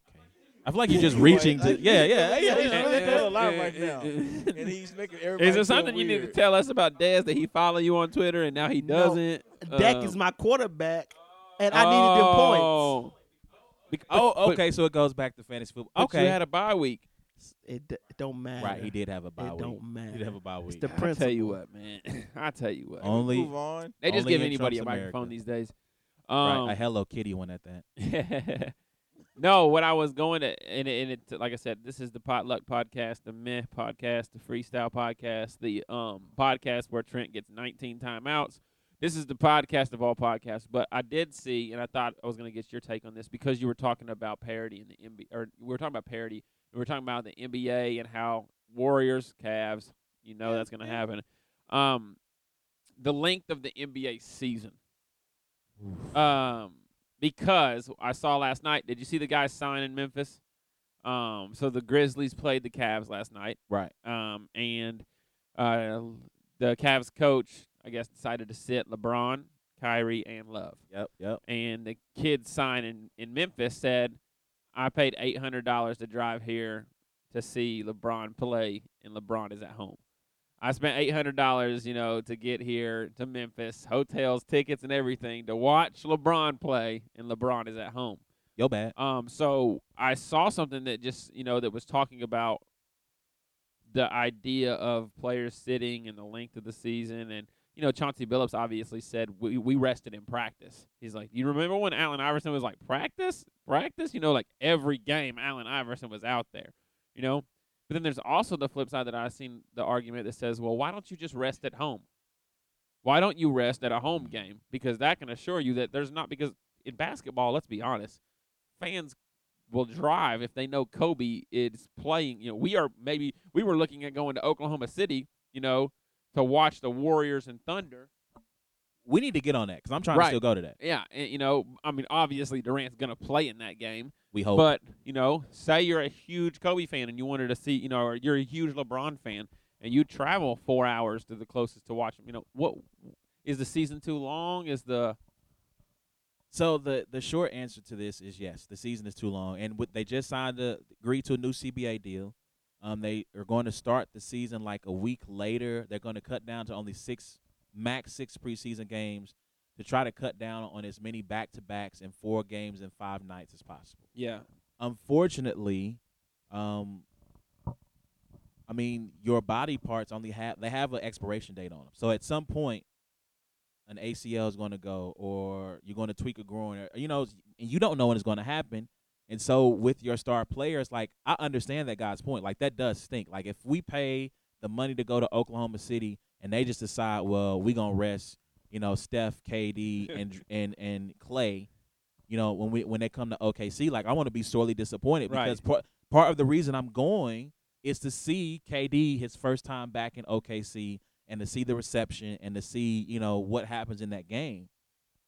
I feel like he's just reaching to. Yeah. He's really doing a lot right now. And he's making everybody. Is there something you need to tell us about Dez that he followed you on Twitter and now he doesn't? No. Dak is my quarterback, and I needed them points. Okay. So it goes back to fantasy football. Okay. You had a bye week. It don't matter. Right, he did have a bye week. It don't matter. He did have a bye week. It's the principle. I tell you what, man. Only move on. They just give anybody a microphone these days. Right, a Hello Kitty one at that. No, what I was going to, and like I said, this is the Potluck Podcast, the Meh Podcast, the Freestyle Podcast, the podcast where Trent gets 19 timeouts. This is the podcast of all podcasts, but I did see, and I thought I was going to get your take on this because you were talking about parity in the NBA, or we were talking about parity, and we were talking about the NBA and how Warriors, Cavs, you know that's going to happen. The length of the NBA season. Because I saw last night, did you see the guy sign in Memphis? So the Grizzlies played the Cavs last night. Right. And the Cavs coach, I guess, decided to sit LeBron, Kyrie, and Love. Yep. And the kid signing in Memphis said, I paid $800 to drive here to see LeBron play, and LeBron is at home. I spent $800, to get here to Memphis, hotels, tickets, and everything to watch LeBron play, and LeBron is at home. Yo, bad. So I saw something that just, that was talking about the idea of players sitting and the length of the season. And, Chauncey Billups obviously said, we rested in practice. He's like, you remember when Allen Iverson was like, practice? Like every game Allen Iverson was out there, But then there's also the flip side that I've seen the argument that says, well, why don't you just rest at home? Why don't you rest at a home game? Because that can assure you that there's not, because in basketball, let's be honest, fans will drive if they know Kobe is playing. We were looking at going to Oklahoma City, to watch the Warriors and Thunder. We need to get on that because I'm trying to still go to that. Yeah, and, obviously Durant's going to play in that game. We hope. But, say you're a huge Kobe fan and you wanted to see, or you're a huge LeBron fan and you travel 4 hours to the closest to watch him. What is the season too long? So the short answer to this is yes, the season is too long. And they just agreed to a new CBA deal. They are going to start the season like a week later. They're going to cut down to only max six preseason games to try to cut down on as many back-to-backs in 4 games and 5 nights as possible. Yeah. Unfortunately, your body parts have an expiration date on them. So at some point, an ACL is going to go, or you're going to tweak a groin, or, and you don't know when it's going to happen. And so with your star players, like, I understand that guy's point. Like, that does stink. Like, if we pay the money to go to Oklahoma City and they just decide, well, we're going to rest, Steph, KD, and Clay, when they come to OKC, like, I want to be sorely disappointed because part of the reason I'm going is to see KD his first time back in OKC, and to see the reception, and to see, what happens in that game.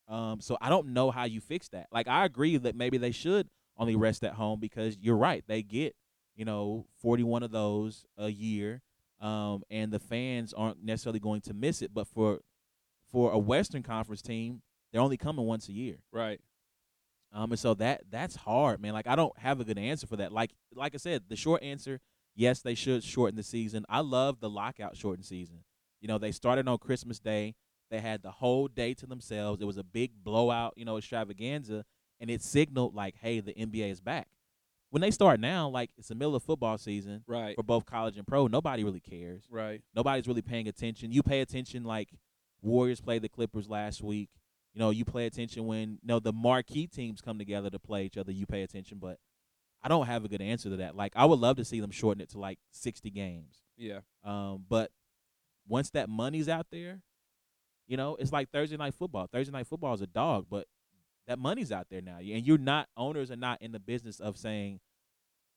So I don't know how you fix that. Like, I agree that maybe they should only rest at home because you're right. They get, 41 of those a year, and the fans aren't necessarily going to miss it. But for a Western Conference team, they're only coming once a year. Right. And so that's hard, man. Like, I don't have a good answer for that. Like I said, the short answer, yes, they should shorten the season. I love the lockout shortened season. They started on Christmas Day. They had the whole day to themselves. It was a big blowout, extravaganza, and it signaled, like, hey, the NBA is back. When they start now, like, it's the middle of football season for both college and pro. Nobody really cares. Right. Nobody's really paying attention. You pay attention, like, Warriors played the Clippers last week. You pay attention when, the marquee teams come together to play each other. You pay attention, but I don't have a good answer to that. Like, I would love to see them shorten it to, like, 60 games. Yeah. But once that money's out there, it's like Thursday night football. Thursday night football is a dog, but that money's out there now. And owners are not in the business of saying,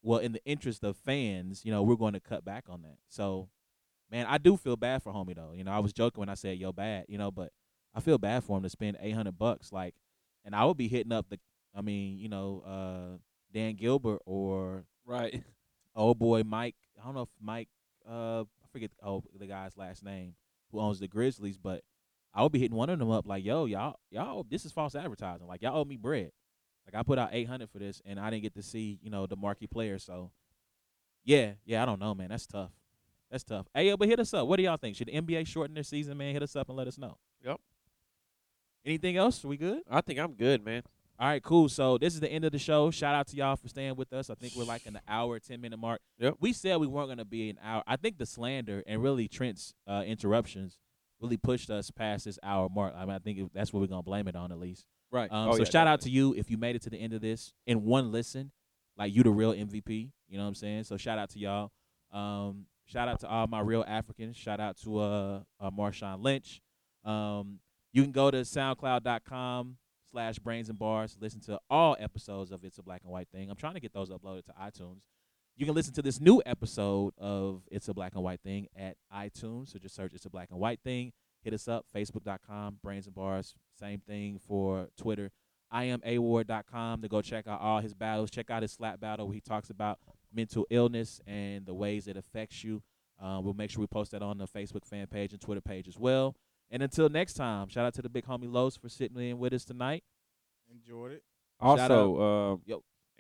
well, in the interest of fans, we're going to cut back on that. So, man, I do feel bad for homie, though. I was joking when I said, yo, bad, but I feel bad for him to spend $800. Like, and I would be hitting up Dan Gilbert or old boy Mike. I don't know if Mike forget the guy's last name who owns the Grizzlies, but I would be hitting one of them up like, yo, y'all, this is false advertising. Like, y'all owe me bread. Like, I put out $800 for this, and I didn't get to see, the marquee player. So, yeah, I don't know, man. That's tough. Hey, yo, but hit us up. What do y'all think? Should the NBA shorten their season, man? Hit us up and let us know. Yep. Anything else? Are we good? I think I'm good, man. All right, cool. So this is the end of the show. Shout out to y'all for staying with us. I think we're like in the hour, 10-minute mark. Yep. We said we weren't going to be an hour. I think the slander and really Trent's interruptions really pushed us past this hour mark. I think that's what we're going to blame it on at least. Right. Shout out to you if you made it to the end of this in one listen. Like, you the real MVP. You know what I'm saying? So shout out to y'all. Shout out to all my real Africans. Shout out to Marshawn Lynch. You can go to soundcloud.com/brainsandbars to listen to all episodes of It's a Black and White Thing. I'm trying to get those uploaded to iTunes. You can listen to this new episode of It's a Black and White Thing at iTunes. So just search It's a Black and White Thing. Hit us up, facebook.com, Brains and Bars. Same thing for Twitter. I am award.com to go check out all his battles. Check out his slap battle where he talks about mental illness and the ways it affects you. We'll make sure we post that on the Facebook fan page and Twitter page as well. And until next time, shout out to the big homie Los for sitting in with us tonight. Enjoyed it. Also,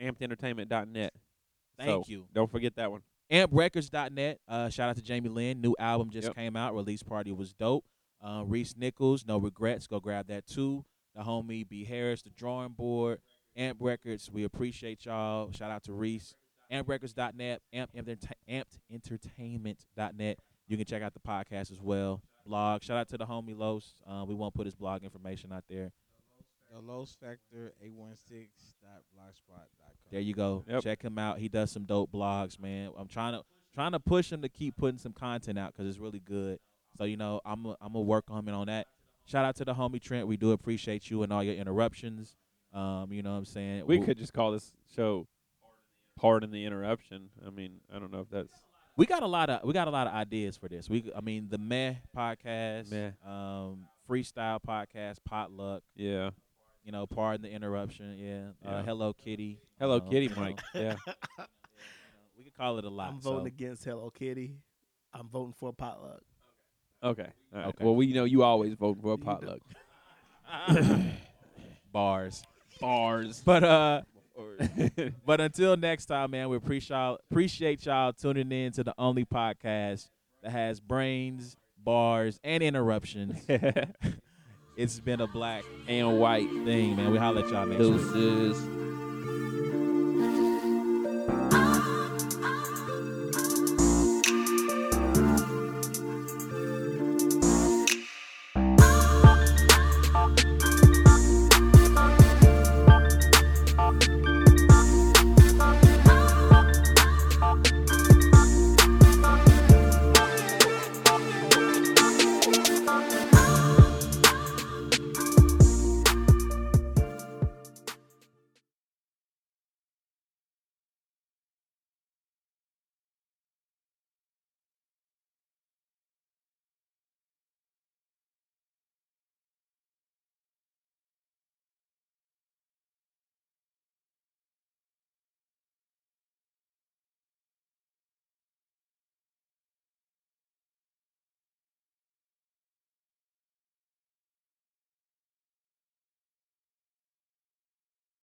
Amped Entertainment.net. Thank you. Don't forget that one. AmpRecords.net. Shout out to Jamie Lynn. New album just came out. Release party was dope. Reese Nichols, No Regrets. Go grab that too. The homie B. Harris, The Drawing Board. Amp Records. We appreciate y'all. Shout out to Reese. AmpRecords.net. Amped Entertainment.net. You can check out the podcast as well. Blog. Shout out to the homie Los. We won't put his blog information out there. The Los Factor 816.blogspot.com. There you go. Yep. Check him out. He does some dope blogs, man. I'm trying to push him to keep putting some content out because it's really good. So I'm gonna work on him on that. Shout out to the homie Trent. We do appreciate you and all your interruptions. You know what I'm saying. We could just call this show "Pardon the Interruption." I mean, I don't know if that's. We got a lot of ideas for this. The Meh podcast, Freestyle podcast, Potluck. Yeah. Pardon the Interruption. Yeah. Hello Kitty. Hello Kitty, Mike. Yeah. We could call it a lot. I'm voting against Hello Kitty. I'm voting for a potluck. Okay. All right. Okay. Well, you always vote for a potluck. Bars. But until next time, man, we appreciate y'all tuning in to the only podcast that has brains, bars, and interruptions. It's been a black and white thing, man. We holler at y'all next time.